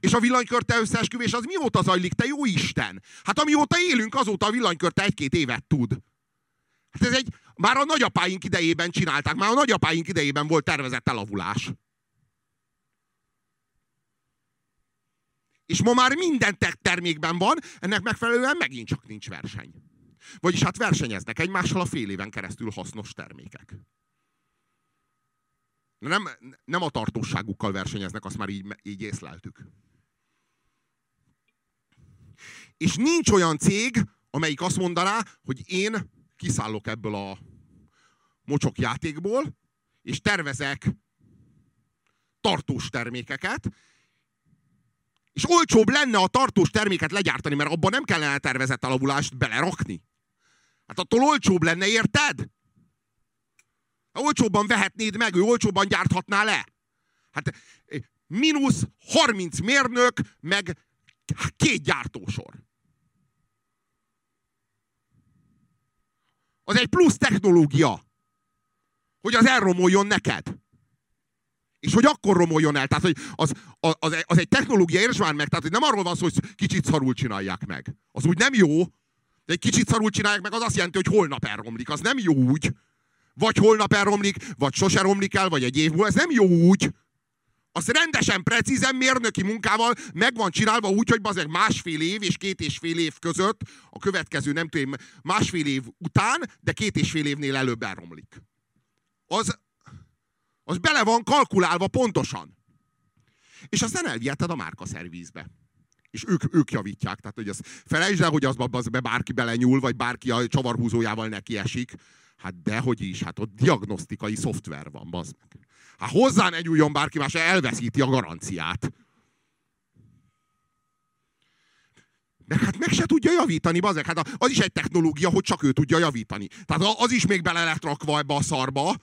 És a villanykörte összeesküvés az mióta zajlik, te jó Isten? Hát amióta élünk, azóta a villanykörte 1-2 évet tud. Hát ez már a nagyapáink idejében csinálták, már a nagyapáink idejében volt tervezett elavulás. És ma már minden termékben van, ennek megfelelően megint csak nincs verseny. Vagyis hát versenyeznek egymással a fél éven keresztül hasznos termékek. Nem a tartóságukkal versenyeznek, azt már így észleltük. És nincs olyan cég, amelyik azt mondaná, hogy én kiszállok ebből a mocsok játékból, és tervezek tartós termékeket, és olcsóbb lenne a tartós terméket legyártani, mert abban nem kellene tervezett alavulást belerakni. Hát attól olcsóbb lenne, érted? Olcsóbban vehetnéd meg, ő olcsóbban gyárthatná le. Hát mínusz 30 mérnök, meg 2 gyártósor. Az egy plusz technológia, hogy az elromoljon neked. És hogy akkor romoljon el. Tehát, hogy az egy technológia, értsd már meg. Tehát, hogy nem arról van szó, hogy kicsit szarul csinálják meg. Az úgy nem jó. De egy kicsit szarul csinálják meg, az azt jelenti, hogy holnap elromlik. Az nem jó úgy. Vagy holnap elromlik, vagy sose romlik el, vagy egy év múlva. Ez nem jó úgy. Az rendesen, precízen, mérnöki munkával meg van csinálva úgy, hogy bazeg másfél év és 2,5 év között a következő, nem tudom, másfél év után, de 2,5 évnél előbb elromlik. Az bele van kalkulálva pontosan. És aztán elviheted a márkaszervízbe. És ők javítják. Tehát, hogy felejtsd el, hogy az bárki belenyúl, vagy bárki a csavarhúzójával neki esik. Hát dehogy is, hát ott diagnosztikai szoftver van, bazd meg. Hát hozzá ne nyúljon bárki más, elveszíti a garanciát. Mert hát meg se tudja javítani, bazd meg. Hát az is egy technológia, hogy csak ő tudja javítani. Tehát az is még bele lett rakva ebbe a szarba,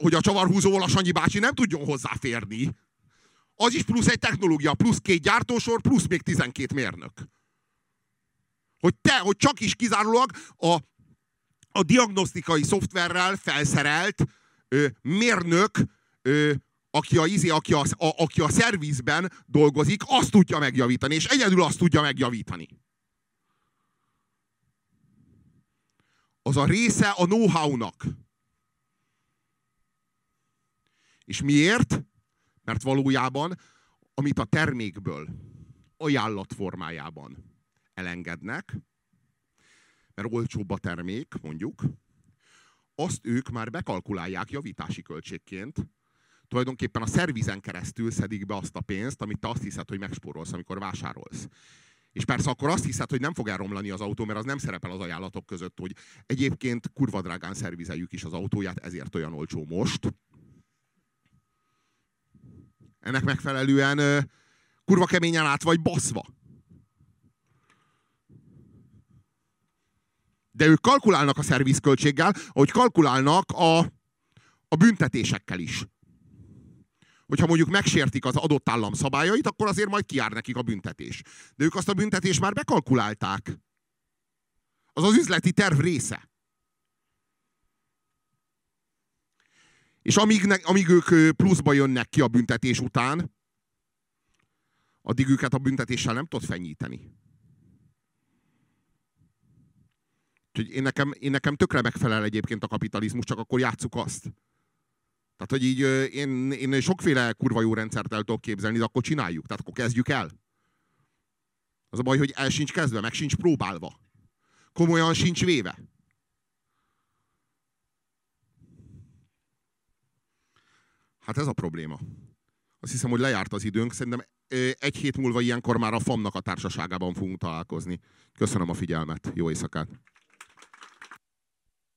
hogy a csavarhúzóval a Sanyi bácsi nem tudjon hozzáférni. Az is plusz egy technológia, plusz 2 gyártósor, plusz még 12 mérnök. Hogy csak is kizárólag a diagnosztikai szoftverrel felszerelt mérnök, aki a szervizben dolgozik, azt tudja megjavítani, és egyedül azt tudja megjavítani. Az a része a know-how-nak. És miért? Mert valójában, amit a termékből ajánlatformájában elengednek, mert olcsóbb a termék, mondjuk, azt ők már bekalkulálják javítási költségként. Tulajdonképpen a szervizen keresztül szedik be azt a pénzt, amit te azt hiszed, hogy megspórolsz, amikor vásárolsz. És persze akkor azt hiszed, hogy nem fog elromlani az autó, mert az nem szerepel az ajánlatok között, hogy egyébként kurva drágán szervizeljük is az autóját, ezért olyan olcsó most. Ennek megfelelően kurva keményen át vagy baszva. De ők kalkulálnak a szervizköltséggel, ahogy kalkulálnak a büntetésekkel is. Hogyha mondjuk megsértik az adott állam szabályait, akkor azért majd kijár nekik a büntetés. De ők azt a büntetést már bekalkulálták. Az az üzleti terv része. És amíg ők pluszba jönnek ki a büntetés után, addig őket a büntetéssel nem tudod fenyíteni. Úgyhogy én nekem tökre megfelel egyébként a kapitalizmus, csak akkor játsszuk azt. Tehát, hogy így én sokféle kurva jó rendszert el tudok képzelni, de akkor csináljuk. Tehát akkor kezdjük el. Az a baj, hogy el sincs kezdve, meg sincs próbálva. Komolyan sincs véve. Hát ez a probléma. Azt hiszem, hogy lejárt az időnk. Szerintem egy hét múlva ilyenkor már a FAM-nak a társaságában fogunk találkozni. Köszönöm a figyelmet. Jó éjszakát!